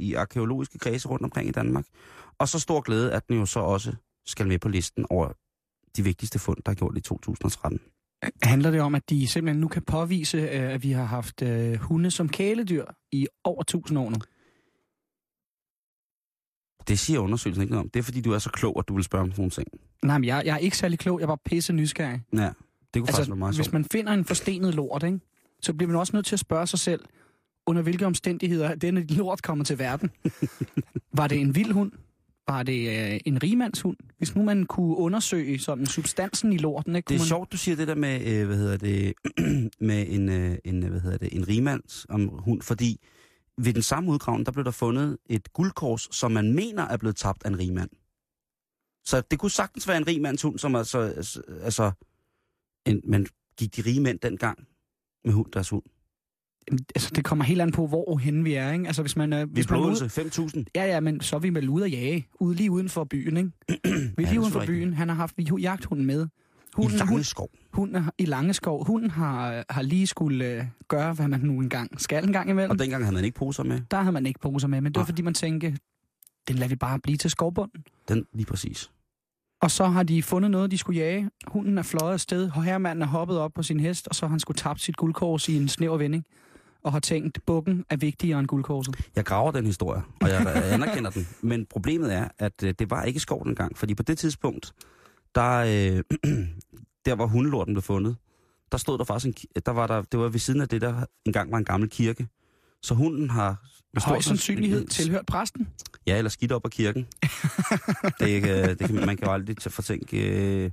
i arkæologiske kredse rundt omkring i Danmark. Og så stor glæde, at den jo så også skal med på listen over de vigtigste fund, der er gjort i 2013. Handler det om, at de simpelthen nu kan påvise, at vi har haft hunde som kæledyr i over 1000 år nu? Det siger undersøgelsen ikke noget om. Det er, fordi du er så klog, at du vil spørge om sådan nogle ting. Nej, men jeg er ikke særlig klog. Jeg er bare pisse nysgerrig. Ja, det kunne faktisk være meget sjovt. Hvis man finder en forstenet lort, ikke, så bliver man også nødt til at spørge sig selv, under hvilke omstændigheder denne lort kommer til verden. Var det en vild hund? Var det en rigmandshund? Hvis nu man kunne undersøge sådan substansen i lorten, ikke? Det er sjovt, du siger det der med, med en rigmands hund, fordi ved den samme udgravning, der blev der fundet et guldkors, som man mener er blevet tabt af en rigmand. Så det kunne sagtens være en rigmandshund, som man gik de rige mænd dengang med deres hund. Altså, det kommer helt an på, hvor hen vi er, ikke? Altså, hvis man... Hvis man ude... 5.000. Ja, men så er vi vel ude at jage. Lige uden for byen, ikke? Vi er lige uden for byen. Han har haft jagthunden med. I Langeskov. Hunden har lige skulle gøre, hvad man nu engang skal en gang imellem. Og dengang havde man ikke poser med. Der havde man ikke poser med, men det var fordi, man tænkte, den lader vi bare blive til skovbunden. Den, lige præcis. Og så har de fundet noget, de skulle jage. Hunden er fløjet afsted, og herremanden er hoppet op på sin hest, og så har han skulle tabt sit guldkors i en snæver vending, og har tænkt, bukken er vigtigere end guldkorset. Jeg graver den historie, og jeg anerkender den. Men problemet er, at det var ikke skov dengang, fordi på det tidspunkt, der hvor hundelorten blev fundet, der stod der faktisk det var ved siden af det, der engang var en gammel kirke. Så hunden har høj sandsynlighed tilhørt præsten. Ja, eller skidt op af kirken. Man kan jo aldrig fortænke,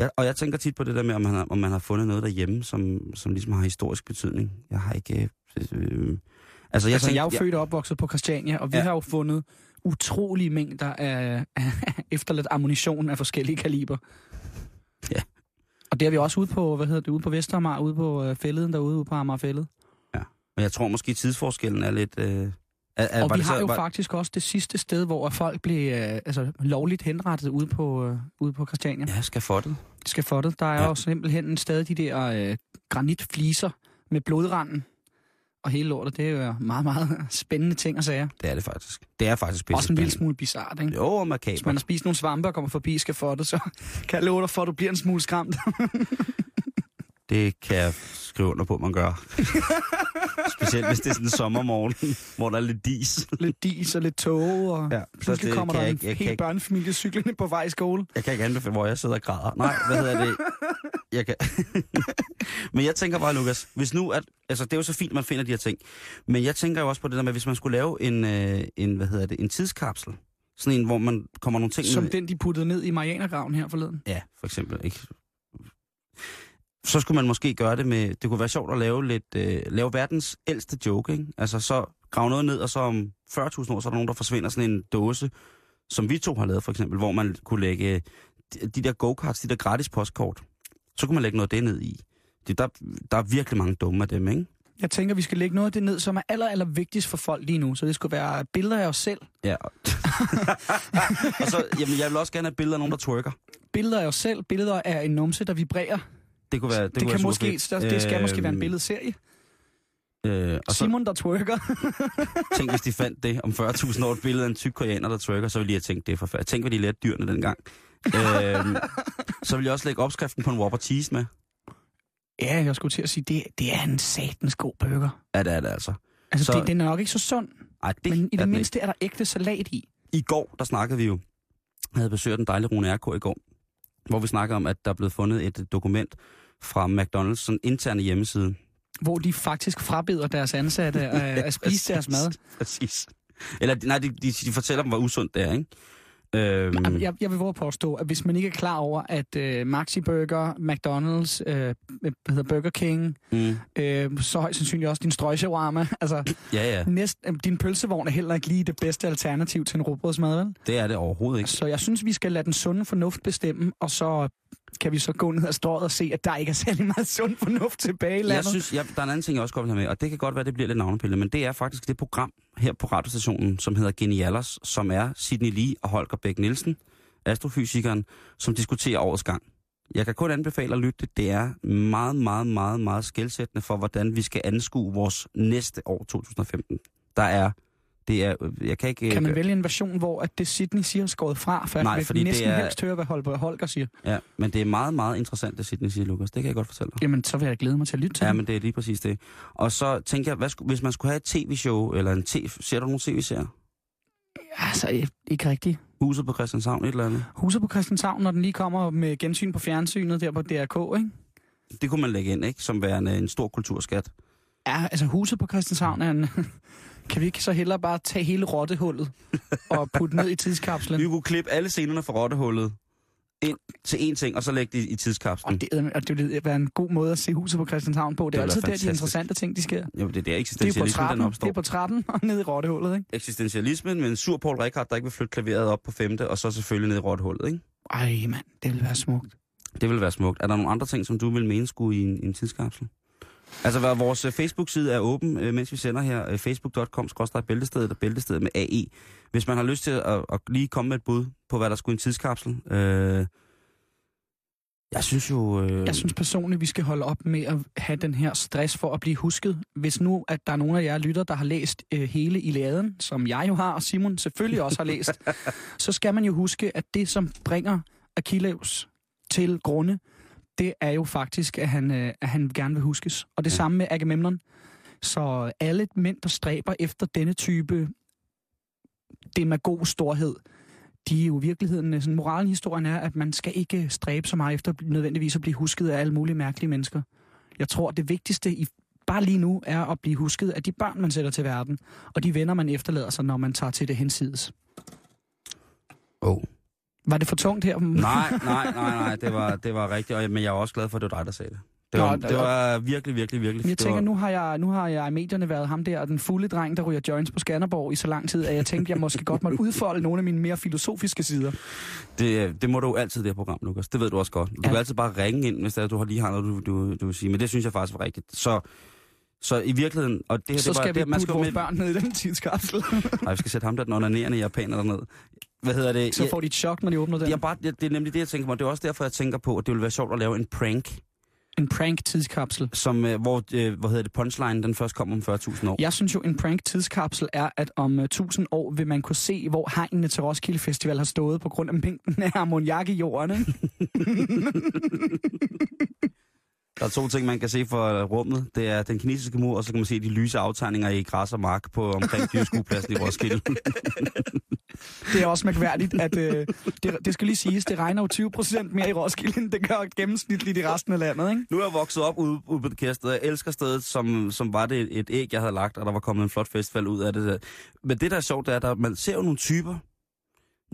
Ja, og jeg tænker tit på det der med, om man har fundet noget derhjemme, som ligesom har historisk betydning. Jeg har ikke... jeg er jo født og opvokset på Christiania, og vi har jo fundet utrolige mængder af efterladt ammunition af forskellige kaliber. Ja. Og det er vi også ude på, ude på Vesteramar, ude på fælleden derude, ude på Amagerfælled. Ja, men jeg tror måske tidsforskellen er lidt... og vi har jo faktisk også det sidste sted, hvor folk blev lovligt henrettet ude på Christiania. Ja, skafottet. Skafottet. Der er jo simpelthen stadig de der granitfliser med blodranden og hele lortet. Det er jo meget, meget spændende ting at sige. Det er det faktisk. Det er faktisk pisse spændende. Også en lille smule bizarrt, ikke? Jo, makabert. Hvis man har spist nogle svampe og kommer forbi skafottet, så kan jeg love dig for, at du bliver en smule skræmt. Det kan jeg skrive under på, man gør. Specielt hvis det er sådan en sommermorgen, hvor der er lidt dis. Lidt dis og lidt tåge, og pludselig kommer der en hel børnefamilie cyklende på vej i skole. Jeg kan ikke anbefale, hvor jeg sidder og græder. Nej, Jeg kan. Men jeg tænker bare, Lukas, hvis nu at... Altså, det er jo så fint, man finder de her ting. Men jeg tænker jo også på det der med, hvis man skulle lave en tidskapsel. Sådan en, hvor man kommer nogle ting... Som den, de puttede ned i Marianergraven her forleden. Ja, for eksempel, ikke? Så skulle man måske gøre det med... Det kunne være sjovt at lave lave verdens ældste joke, ikke? Altså, så grave noget ned, og så om 40.000 år, så er der nogen, der forsvinder sådan en dåse, som vi to har lavet, for eksempel, hvor man kunne lægge de der go-karts, de der gratis postkort. Så kunne man lægge noget af det ned i. Der er virkelig mange dumme af dem, ikke? Jeg tænker, vi skal lægge noget af det ned, som er aller vigtigst for folk lige nu. Så det skulle være billeder af os selv. Ja. Og så, jeg vil også gerne have billeder af nogen, der twerker. Billeder af os selv. Billeder af en numse, der vibrerer. Det skal måske være en billedserie. Simon, der twerker. Tænk, hvis de fandt det om 40.000 år, et billede af en tyk koreaner, der twerker, så ville jeg tænke, det er forfærdeligt. Tænk, hvad de lærte dyrene dengang. Så ville jeg også lægge opskriften på en Whopper Cheese med. Ja, jeg skulle til at sige, det er en satans god burger. Ja, det er det altså. Altså, den er nok ikke så sund. Ej, men i det mindste er der ægte salat i. I går, der snakkede vi jo. Jeg havde besøgt den dejlige Rune Erko i går, hvor vi snakker om, at der er blevet fundet et dokument fra McDonald's, sådan interne hjemmeside. Hvor de faktisk frabeder deres ansatte at spise deres mad. Præcis. Eller nej, de fortæller dem, hvor usundt det er, ikke? Jeg vil våge påstå, at hvis man ikke er klar over, at Maxi Burger, McDonald's, Burger King, så højst sandsynligt også din strøgshawarma, altså din pølsevogn er heller ikke lige det bedste alternativ til en rugbrødsmad, vel? Det er det overhovedet ikke. Så jeg synes, vi skal lade den sunde fornuft bestemme, og så kan vi så gå ned ad strået og se, at der ikke er særlig meget sund fornuft tilbage i landet. Jeg synes, der er en anden ting, jeg også kommer med, og det kan godt være, at det bliver lidt navnepillet, men det er faktisk det program her på radiostationen, som hedder Genialers, som er Sidney Lee og Holger Bech Nielsen, astrofysikeren, som diskuterer årets gang. Jeg kan kun anbefale at lytte, det er meget, meget, meget, meget skelsættende for, hvordan vi skal anskue vores næste år, 2015. Kan man vælge en version, hvor at det Sidney siger skåret fra, for nej, fordi næsten helst høre, hvad Holger siger? Ja, men det er meget, meget interessant, det Sidney siger, Lukas. Det kan jeg godt fortælle dig. Jamen, så vil jeg glæde mig til at lytte til. Ja, men det er lige præcis det. Og så tænker jeg, hvis man skulle have et tv-show, eller en tv... Ser du nogle tv-serier? Altså, ikke rigtigt. Huset på Christianshavn, et eller andet? Huset på Christianshavn, når den lige kommer med gensyn på fjernsynet der på DRK, ikke? Det kunne man lægge ind, ikke? Som værende en stor kulturskat. Ja, altså Huset på Christianshavn er en... Kan vi ikke så hellere bare tage hele rottehullet og putte ned i tidskapslen? Vi kunne klippe alle scenerne fra rottehullet ind til én ting, og så lægge det i tidskapslen. Og det ville være en god måde at se Huset på Christianshavn på. Det er altid der, de interessante ting, de sker. Jo, det er der eksistentialismen, den opstår. Det er på trappen og ned i rottehullet, ikke? Eksistentialismen med en sur Poul Reichhardt, der ikke vil flytte klaveret op på 5. og så selvfølgelig ned i rottehullet, ikke? Ej, mand, det ville være smukt. Det ville være smukt. Er der nogle andre ting, som du vil mene skulle i en tidskapsel? Altså, vores Facebook-side er åben, mens vi sender her, facebook.com/bæltestedet og bæltestedet med AE. Hvis man har lyst til at lige komme med et bud på, hvad der skulle i en tidskapsel, Jeg synes jo... Jeg synes personligt, vi skal holde op med at have den her stress for at blive husket. Hvis nu, at der er nogen af jer lytter, der har læst hele Iliaden, som jeg jo har, og Simon selvfølgelig også har læst, så skal man jo huske, at det, som bringer Achilleus til grunde, det er jo faktisk, at han gerne vil huskes. Og det samme med Agamemnon. Så alle mænd, der stræber efter denne type demagog storhed, de er jo i virkeligheden, sådan moralen i historien er, at man skal ikke stræbe så meget efter nødvendigvis at blive husket af alle mulige mærkelige mennesker. Jeg tror, det vigtigste bare lige nu er at blive husket af de børn, man sætter til verden, og de venner, man efterlader sig, når man tager til det hensides. Oh. Var det for tungt her? Nej, det var rigtigt, men jeg er også glad for, at det var dig, der sagde det. Det var virkelig. Jeg tænker, nu har jeg i medierne været ham der, den fulde dreng, der ryger joints på Skanderborg i så lang tid, at jeg tænkte, jeg måske godt måtte udfolde nogle af mine mere filosofiske sider. Det må du jo altid i det her program, Lukas. Det ved du også godt. Du kan altid bare ringe ind, hvis der, du lige har noget, du vil sige. Men det synes jeg faktisk var rigtigt. Så i virkeligheden... Og det her, så det var, skal det, vi putte vores børn ned i den tidskapsel. Nej, vi skal sætte ham der, den onanerende japaner derned. Hvad hedder det? Så får de et chok, når de åbner den. Det er nemlig det, jeg tænker mig. Det er også derfor, jeg tænker på, at det ville være sjovt at lave en prank. En prank-tidskapsel. Som, punchline, den først kom om 40.000 år. Jeg synes jo, en prank-tidskapsel er, at om 1.000 år vil man kunne se, hvor hegnene til Roskilde Festival har stået på grund af mængden af ammoniak i jorden, ikke? Der er to ting, man kan se fra rummet. Det er den kinesiske mur, og så kan man se de lyse aftegninger i græs og mark på omkring dyreskuepladsen i Roskilde. Det er også mærkværdigt, at det skal lige siges, det regner jo 20% mere i Roskilde, end det gør gennemsnitligt i resten af landet, ikke? Nu er jeg vokset op ude på det kærested, jeg elsker stedet, som var det et æg, jeg havde lagt, og der var kommet en flot festival ud af det der. Men det, der er sjovt, det er, at man ser jo nogle typer,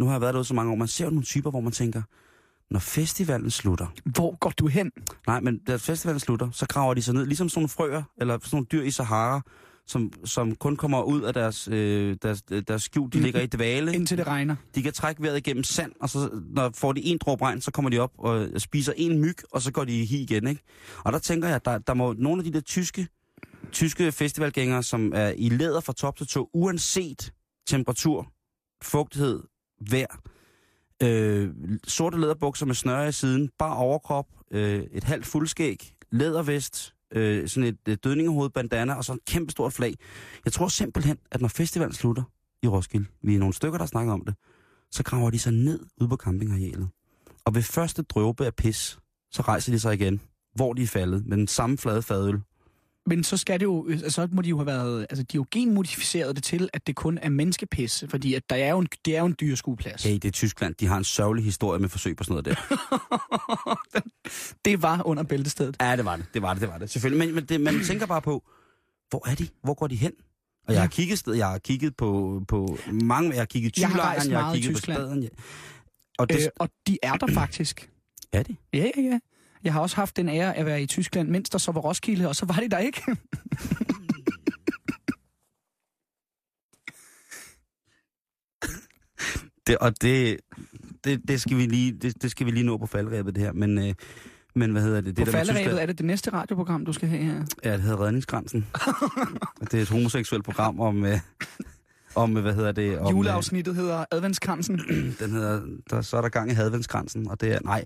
nu har jeg været derude så mange år, man ser jo nogle typer, hvor man tænker... Når festivalen slutter... Hvor går du hen? Nej, men da festivalen slutter, så graver de sig ned, ligesom sådan nogle frøer, eller sådan nogle dyr i Sahara, som kun kommer ud af deres skjul. De ligger i dvale. Indtil det regner. De kan trække vejret igennem sand, og så når får de en dråbe regn, så kommer de op og spiser en myg, og så går de hi igen, ikke? Og der tænker jeg, at der må nogle af de der tyske festivalgængere, som er i læder fra top til tå, uanset temperatur, fugtighed, vejr, sorte læderbukser med snøre i siden, bar overkrop, et halvt fuldskæg, lædervest, sådan et dødningehovedbandana og så et kæmpe stort flag. Jeg tror simpelthen, at når festivalen slutter i Roskilde, vi er nogle stykker, der snakker om det, så graver de sig ned ude på campingarealet. Og ved første dråbe af pis, så rejser de sig igen, hvor de er faldet, med den samme flade fadøl. Men så skal det jo, så må de jo have været, altså de jo genmodificeret det til, at det kun er menneskepisse, fordi at det er jo en dyreskueplads. Hey, det er Tyskland, de har en sørgelig historie med forsøg på sådan noget der. Det var under Bæltestedet. Ja, det var det. Selvfølgelig, men man tænker bare på, hvor er de? Hvor går de hen? Og jeg har kigget sted, jeg har kigget på mange, jeg har kigget i Tyskland, jeg har kigget på staden. Ja. Og de er der faktisk. Er de? Ja. Jeg har også haft den ære at være i Tyskland, mens der så var Roskilde, og så var det der ikke. det skal vi lige nå på faldrebet det her, men hvad hedder det? På faldrebet er det næste radioprogram du skal have her. Ja, det hedder Redningsgrænsen. Det er et homoseksuelt program om hvad hedder det? Om, juleafsnittet hedder Adventskransen. Den hedder så er der gang i Adventskransen, og det er nej.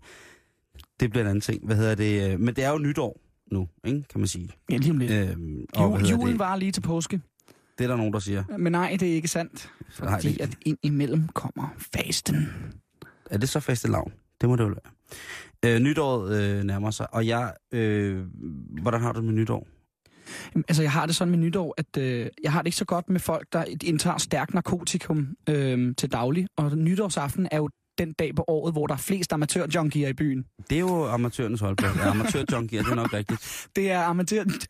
Det bliver en anden ting. Hvad hedder det? Men det er jo nytår nu, ikke? Kan man sige. Ja, lige om lidt. Julen varer lige til påske. Det er der nogen, der siger. Men nej, det er ikke sandt. Fordi at ind imellem kommer fasten. Er det så fastelavn? Det må det jo være. Nytåret nærmer sig. Og jeg... hvordan har du det med nytår? Altså, jeg har det sådan med nytår, at jeg har det ikke så godt med folk, der indtager stærk narkotikum til daglig. Og nytårsaften er jo den dag på året, hvor der er flest amatørjunkier i byen. Det er jo amatørernes holdplads. Ja, amatørjunkier, det er nok rigtigt. Det er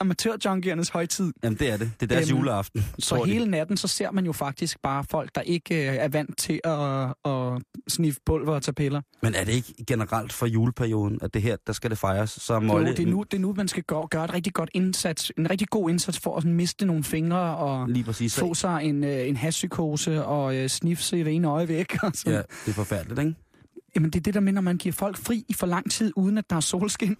amatørjunkiernes højtid. Jamen, det er det. Det er deres juleaften. Så hele natten, så ser man jo faktisk bare folk, der ikke er vant til at sniffe pulver og tage piller. Men er det ikke generelt for juleperioden, at det her, der skal det fejres? Så Molde... Jo, det er nu, man skal gøre et rigtig godt indsats. En rigtig god indsats for at miste nogle fingre og få sig en hashpsykose og snifse i det ene øje væk. Og ja, det er forfærdeligt. Ikke? Jamen, det er det, der minder, man giver folk fri i for lang tid, uden at der er solskin.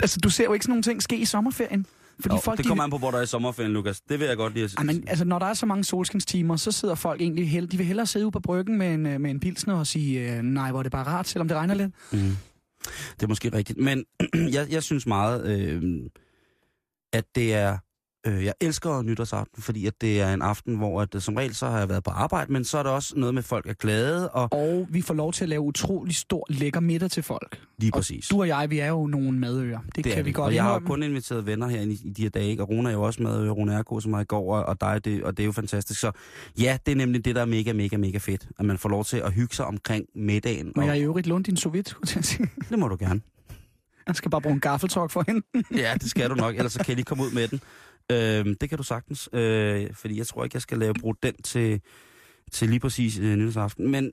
Altså, du ser jo ikke sådan nogle ting ske i sommerferien. Fordi jo, folk, det kommer an på, hvor der er sommerferien, Lukas. Det vil jeg godt lide at sige. Men altså, når der er så mange solskinstimer, så sidder folk egentlig de vil hellere sidde ude på bryggen med en pilsner og sige, nej, hvor er det bare rart, selvom det regner lidt. Mm. Det er måske rigtigt. Men jeg synes meget, at det er... Jeg elsker nytårsaften, fordi at det er en aften, hvor at, som regel så har jeg været på arbejde, men så er der også noget med, folk er glade. Og vi får lov til at lave utrolig stor lækker middag til folk. Lige præcis. Og du og jeg, vi er jo nogle madører. Det kan vi godt. Og jeg har kun inviteret venner her i de her dage, ikke? Og Rune er jo også madører. Rune Erko, som var i går, og dig, og det er jo fantastisk. Så ja, det er nemlig det, der er mega, mega, mega fedt, at man får lov til at hygge sig omkring middagen. Må jeg i øvrigt låne din sous-vide? Det må du gerne. Jeg skal bare bruge en gaffeltruck for hende. Ja, det skal du nok, ellers så kan jeg lige komme ud med den. Det kan du sagtens, fordi jeg tror ikke, jeg skal bruge den til lige præcis nytårsaften. Men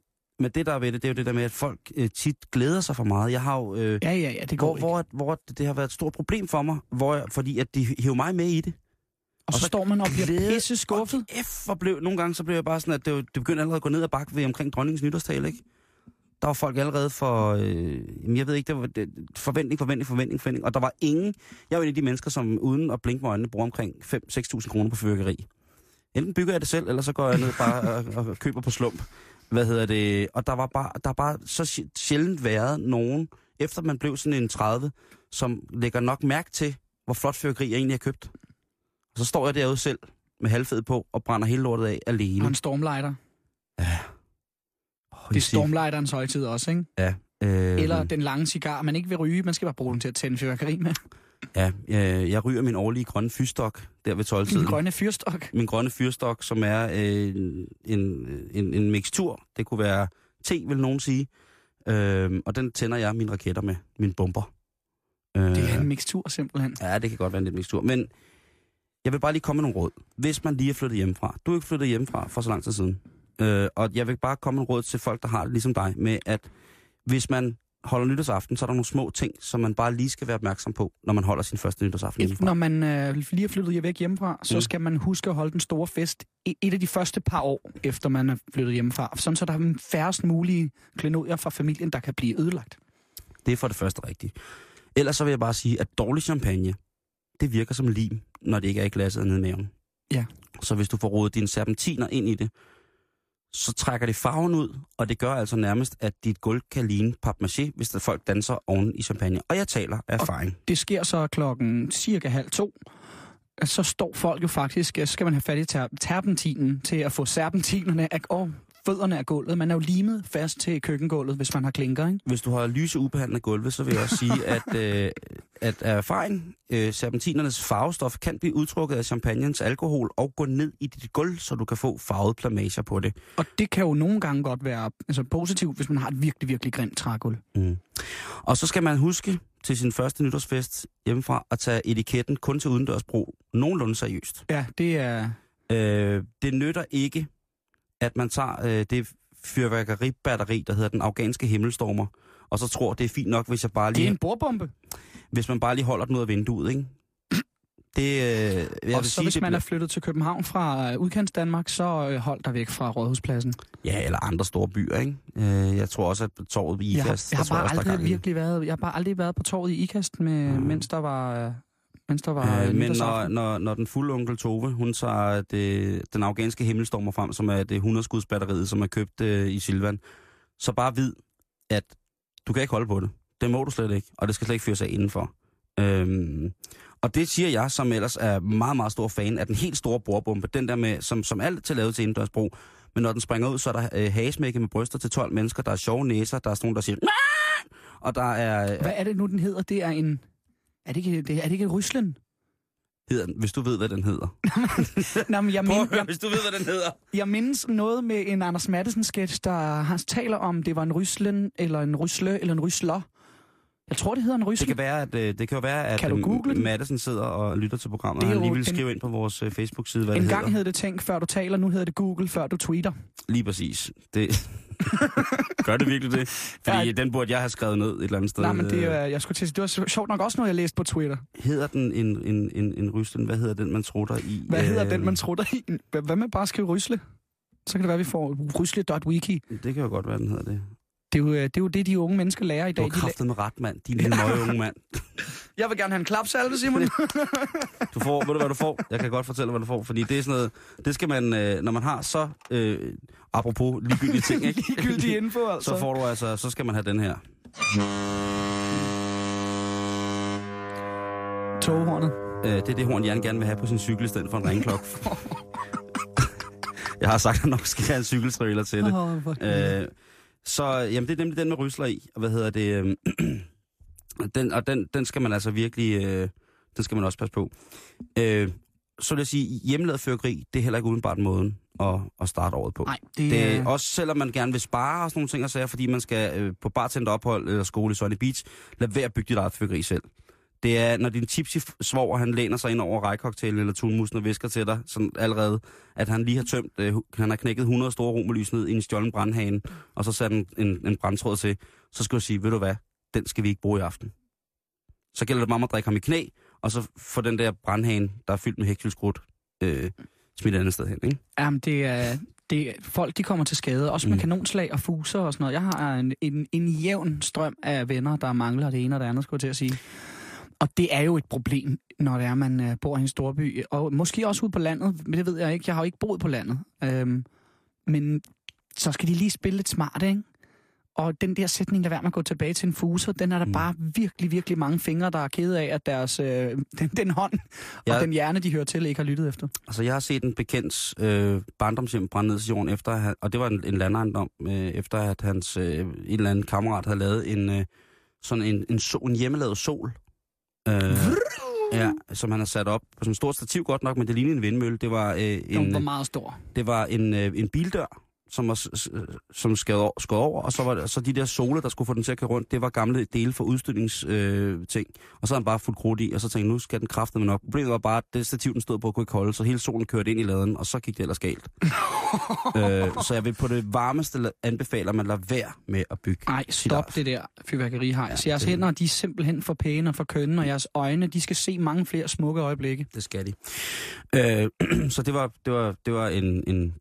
det, der er ved det, det er jo det der med, at folk tit glæder sig for meget. Jeg har jo, det går hvor det har været et stort problem for mig, fordi at de hiver mig med i det. Og så står man og bliver pisse skuffet. Nogle gange så blev jeg bare sådan, at det begyndte allerede at gå ned ad bakke ved omkring dronningens nytårstale, ikke? Der var folk allerede for, jeg ved ikke, der var forventning, og der var ingen, jeg var en af de mennesker, som uden at blinke med øjnene, bruger omkring 5-6.000 kroner på fyrværkeri. Enten bygger jeg det selv, eller så går jeg ned bare og køber på slump. Og der var bare så sjældent været nogen, efter man blev sådan en 30, som lægger nok mærke til, hvor flot fyrværkeri jeg egentlig har købt. Og så står jeg derude selv med halvfed på og brænder hele lortet af alene. Og en stormlighter. Ja. Det er stormlighterens højtid også, ikke? Ja. Eller den lange cigar, man ikke vil ryge, man skal bare bruge den til at tænde fyrværkeri med. Ja, jeg ryger min årlige grønne fyrstok, der ved 12-tiden. Min grønne fyrstok? Min grønne fyrstok, som er en mixtur. Det kunne være te, vil nogen sige. Og den tænder jeg mine raketter med, mine bomber. Det er en mixtur, simpelthen. Ja, det kan godt være en mixtur, men jeg vil bare lige komme med nogle råd. Hvis man lige er flyttet hjemmefra. Du er ikke flyttet hjemmefra for så lang tid siden. Og jeg vil bare komme med råd til folk, der har det ligesom dig, med at hvis man holder nytårsaften, så er der nogle små ting, som man bare lige skal være opmærksom på, når man holder sin første nytårsaften hjemmefra. Når man lige er flyttet væk hjemmefra, så skal man huske at holde den store fest et af de første par år, efter man er flyttet hjemmefra. Sådan så der er færrest mulige klenodier fra familien, der kan blive ødelagt. Det er for det første rigtigt. Ellers så vil jeg bare sige, at dårlig champagne, det virker som lim, når det ikke er i glasset nede i maven. Ja. Så hvis du får rodet dine serpentiner ind i det, så trækker det farven ud, og det gør altså nærmest, at dit gulv kan ligne papier-mâché, hvis der folk danser oven i champagne. Og jeg taler af erfaring. Og det sker så klokken cirka 1:30. Så står folk jo faktisk, så skal man have fat i terpentinen til at få serpentinerne og fødderne af gulvet. Man er jo limet fast til køkkengulvet, hvis man har klinker, ikke? Hvis du har lyse ubehandlet gulvet, så vil jeg også sige, at af erfaring, serpentinernes farvestof kan blive udtrukket af champagnens alkohol og gå ned i dit gulv, så du kan få farvet plamager på det. Og det kan jo nogle gange godt være positivt, hvis man har et virkelig, virkelig grimt trægulv. Mm. Og så skal man huske til sin første nytårsfest hjemmefra at tage etiketten kun til udendørsbrug nogenlunde seriøst. Ja, det er... det nytter ikke, at man tager det fyrværkeribatteri, der hedder den afghanske himmelstormer, og så tror, det er fint nok, hvis jeg bare lige... Det er en bordbombe. Hvis man bare lige holder den ud af vinduet, ikke? Hvis man er flyttet til København fra udkantsdanmark, så hold dig væk fra Rådhuspladsen. Ja, eller andre store byer, ikke? Jeg tror også, at torvet i Ikast... Jeg har bare aldrig været på torvet i Ikast, mens der var... Men når den fulde onkel Tove, hun tager den afghanske himmelstormer frem, som er det 100-skudsbatteriet, som er købt i Silvan, så bare vid, at du kan ikke holde på det. Det må du slet ikke, og det skal slet ikke fyres af indenfor. Og det siger jeg, som ellers er meget, meget stor fan af den helt store bordbombe, den der med, som alt er lavet til indendørsbrug, men når den springer ud, så er der hagesmække med bryster til 12 mennesker, der er sjove næser, der er sådan nogle, der siger... Og der er... Hvad er det nu, den hedder? Det er en... Er det ikke Ruslen? Hedder den, hvis du ved, hvad den hedder. Nå, men hvis du ved, hvad den hedder. Jeg mindes noget med en Anders Matthesen-sketch, der taler om, det var en Ruslen, eller en Rusle, eller en Rysler. Jeg tror, det hedder en Rysle. Det kan jo være, at Matthesen sidder og lytter til programmet, og han lige vil skrive ind på vores Facebook-side, hvad det hedder. En gang hed det Tænk, før du taler, nu hedder det Google, før du tweeter. Lige præcis. Det... Gør det virkelig det? Fordi den burde jeg have skrevet ned et eller andet sted. Nej, men det var sjovt nok også noget, jeg læste på Twitter. Hedder den en ryslen? Hvad hedder den, man trutter i? Hvad hedder den, man trutter i? Hvad med bare skrive rysle? Så kan det være, vi får rysle.wiki. Det kan jo godt være, den hedder det. Det er jo det, de unge mennesker lærer i dag. Du har kraftet med ret, mand. De lille møge unge mand. Jeg vil gerne have en klapsalve, Simon. Du får, ved du hvad du får? Jeg kan godt fortælle, hvad du får, fordi det er sådan noget, det skal man, når man har så, apropos ligegyldige ting, ikke? Ligegyldige info, altså. Så får du altså, så skal man have den her. Toghornet. Det er det horn, jeg gerne vil have på sin cykel, i stedet for en ringklokke. Jeg har sagt, at nok skal have en cykeltrailer til det. Så, jamen, det er nemlig den med rysler i, og hvad hedder det... Den skal man altså virkelig, den skal man også passe på. Så vil jeg sige, hjemmelavet fyrkeri, det er heller ikke udenbart måden at starte året på. Nej, det er... Også selvom man gerne vil spare og sådan nogle ting og sager, fordi man skal på bartenderophold eller skole i Sunny Beach, lad være at bygge dit eget fyrkeri selv. Det er, når din tipsy-svoger, han læner sig ind over rejkoktailen eller tunmusen og visker til dig, sådan allerede, at han lige har tømt, han har knækket 100 store romerlys ned i en stjålen brandhane, og så sat en brandtråd til, så skal du sige, ved du hvad? Den skal vi ikke bruge i aften. Så gælder det bare om at drikke ham i knæ, og så få den der brandhane, der er fyldt med hækselskrudt, smidt et andet sted hen, ikke? Jamen, det er folk, de kommer til skade, også med kanonslag og fuser og sådan noget. Jeg har en jævn strøm af venner, der mangler det ene og det andet, skulle jeg til at sige. Og det er jo et problem, når det er, man bor i en storby, og måske også ude på landet, men det ved jeg ikke. Jeg har jo ikke boet på landet. Men så skal de lige spille lidt smart, ikke? Og den der sætning, der er med at gå tilbage til en fuser, den er der bare virkelig, virkelig mange fingre, der er kede af, at deres, den hånd og den hjerne, de hører til, ikke har lyttet efter. Altså, jeg har set en bekendts barndomshjem brænde ned til jorden, efter, og det var en landejendom, efter at hans en eller anden kammerat havde lavet en hjemmelavet sol, som han har sat op på sådan et stort stativ, godt nok, men det lignede en vindmølle. Det var var meget stor. Det var en bildør, som skød over, og så var det, så de der sole, der skulle få den til at køre rundt, det var gamle dele for udstødningsting. Og så havde han bare fuldt krudt i, og så tænkte nu skal den kraftedeme nok. Problemet var bare, at det stativ, den stod på, kunne ikke holde, så hele solen kørte ind i laden, og så gik det ellers galt. Så jeg vil på det varmeste anbefale, at man lader være med at bygge. Nej, stop det der fyrværkerihejs. Ja, jeres hænder, de er simpelthen for pæne og for kønne, og jeres øjne, de skal se mange flere smukke øjeblikke. Det skal de. Så det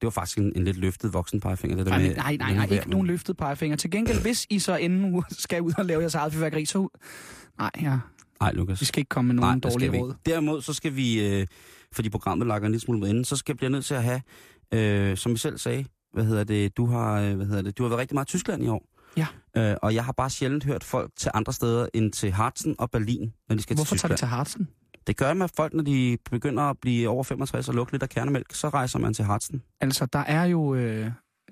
var faktisk en lidt løftet voksen pegefinger. Det der med, nej, ikke nogen løftet pegefinger. Til gengæld, hvis I så endnu skal ud og lave jeres eget fyrværkeri, så... Nej, Lukas. Vi skal ikke komme med nogen dårlige råd. Derimod, så skal vi, fordi programmet lakker en lille smule med enden, så bliver jeg nødt til at have, som vi selv sagde, du har været rigtig meget i Tyskland i år. Ja. Og jeg har bare sjældent hørt folk til andre steder end til Harzen og Berlin, når de skal til Tyskland. Hvorfor tager de til Harzen? Det gør med folk, når de begynder at blive over 65 og lukke lidt af kernemælk, så rejser man til Harzen. Altså, der er jo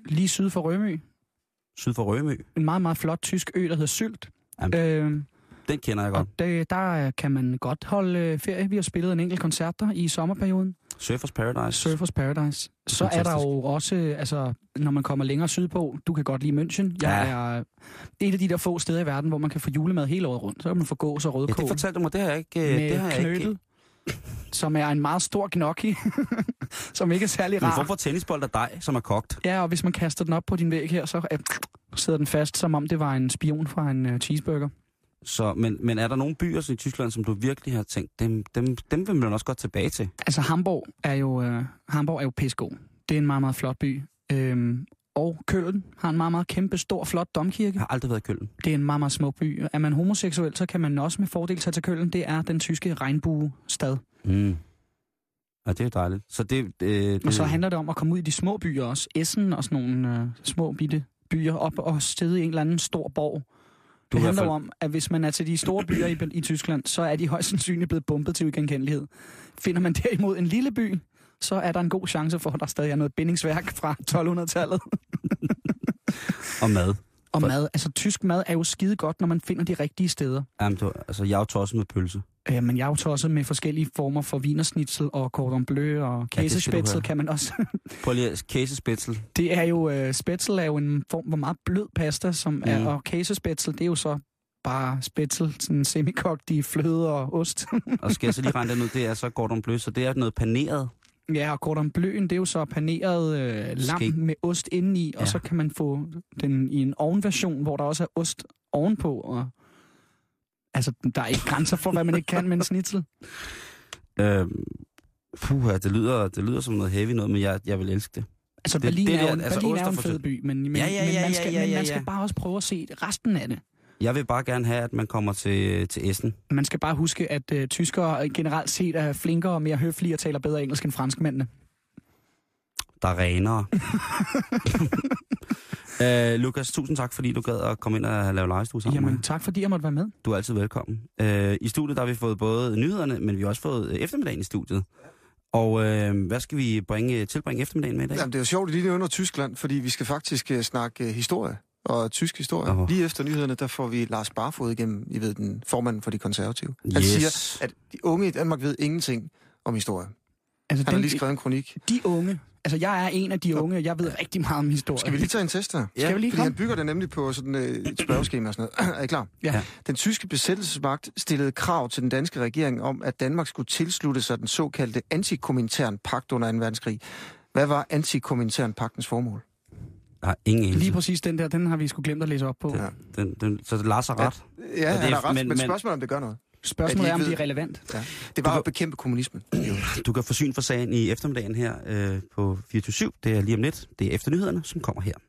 lige syd for Rømø. Syd for Rømø? En meget, meget flot tysk ø, der hedder Sylt. Jamen, den kender jeg godt. Og der kan man godt holde ferie. Vi har spillet en enkelt koncert der i sommerperioden. Surfers Paradise. Så er der jo også, altså, når man kommer længere sydpå, du kan godt lide München. Jeg er et af de der få steder i verden, hvor man kan få julemad hele året rundt. Så kan man få gås og rødkål. Ja, det fortalte du mig, det har jeg ikke. Med det har jeg knødel, ikke. Som er en meget stor gnocchi, som ikke er særlig rar. En form for tennisbold af dej, som er kogt. Ja, og hvis man kaster den op på din væg her, så sidder den fast, som om det var en spion fra en cheeseburger. Så, men er der nogle byer i Tyskland, som du virkelig har tænkt, dem vil man også godt tilbage til? Altså Hamburg er jo pissegod. Det er en meget, meget flot by. Og Köln har en meget, meget kæmpe, stor, flot domkirke. Jeg har aldrig været i Köln. Det er en meget, meget smuk by. Er man homoseksuel, så kan man også med fordel tage til Köln. Det er den tyske regnbuestad. Mm. Ja, det er dejligt. Så det... Og så handler det om at komme ud i de små byer også. Essen og sådan nogle små bitte byer op og sidde i en eller anden stor borg. Det handler om, at hvis man er til de store byer i Tyskland, så er de højst sandsynligt blevet bumpet til uigenkendelighed. Finder man derimod en lille by, så er der en god chance for, at der stadig er noget bindingsværk fra 1200-tallet. Og mad. Altså tysk mad er jo skide godt, når man finder de rigtige steder. Jamen, jeg er jo tosset med pølse. Men jeg er jo tosset med forskellige former for wienerschnitzel og cordon bleu og kæsespitzel, kan man også. Prøv lige kæsespitzel. Det er jo, spitzel er jo en form for meget blød pasta, som er, og kæsespitzel, det er jo så bare spitzel, sådan semikogt i fløde og ost. Og skal jeg så lige regne den ud, det er så cordon bleu, så det er noget paneret. Ja, og cordon bleuen, det er jo så paneret lam med ost indeni, og så kan man få den i en ovnversion, hvor der også er ost ovenpå. Og... Altså, der er ikke grænser for, hvad man ikke kan med en snitsel. Det lyder som noget heavy noget, men jeg vil elske det. Altså, Berlin er jo en fed by, men man skal bare også prøve at se resten af det. Jeg vil bare gerne have, at man kommer til Essen. Man skal bare huske, at tyskere generelt set er flinkere og mere høflige og taler bedre engelsk end franskmændene. Der er renere. Lukas, tusind tak, fordi du gad at komme ind og lave livestream sammen. Jamen, tak fordi jeg måtte være med. Du er altid velkommen. I studiet der har vi fået både nyhederne, men vi har også fået eftermiddagen i studiet. Og hvad skal vi tilbringe eftermiddagen med i dag? Jamen, det er jo sjovt lige under Tyskland, fordi vi skal faktisk snakke historie og tysk historie. Oh. Lige efter nyhederne, der får vi Lars Barfod igennem, I ved, den formanden for de konservative. Han siger, at de unge i Danmark ved ingenting om historie. Altså, han har lige skrevet en kronik. De unge. Altså, jeg er en af de unge, og jeg ved rigtig meget om historie. Skal vi lige tage en test her? Ja. Skal vi lige komme? Han bygger det nemlig på sådan et spørgeskema og sådan noget. Er I klar? Ja. Den tyske besættelsesmagt stillede krav til den danske regering om, at Danmark skulle tilslutte sig den såkaldte antikomintern pagt under 2. verdenskrig. Hvad var antikomintern pagtens formål? Nej, ingen. Lige præcis den har vi sgu glemt at læse op på. Ja. Så det Lars har ret. Ja, han har ret, men spørgsmålet om det gør noget. Spørgsmålet er, om det er relevant. Ja. Det var at bekæmpe kommunismen. Du kan få syn for sagen i eftermiddagen her på 24-7. Det er lige om lidt. Det er efternyhederne, som kommer her.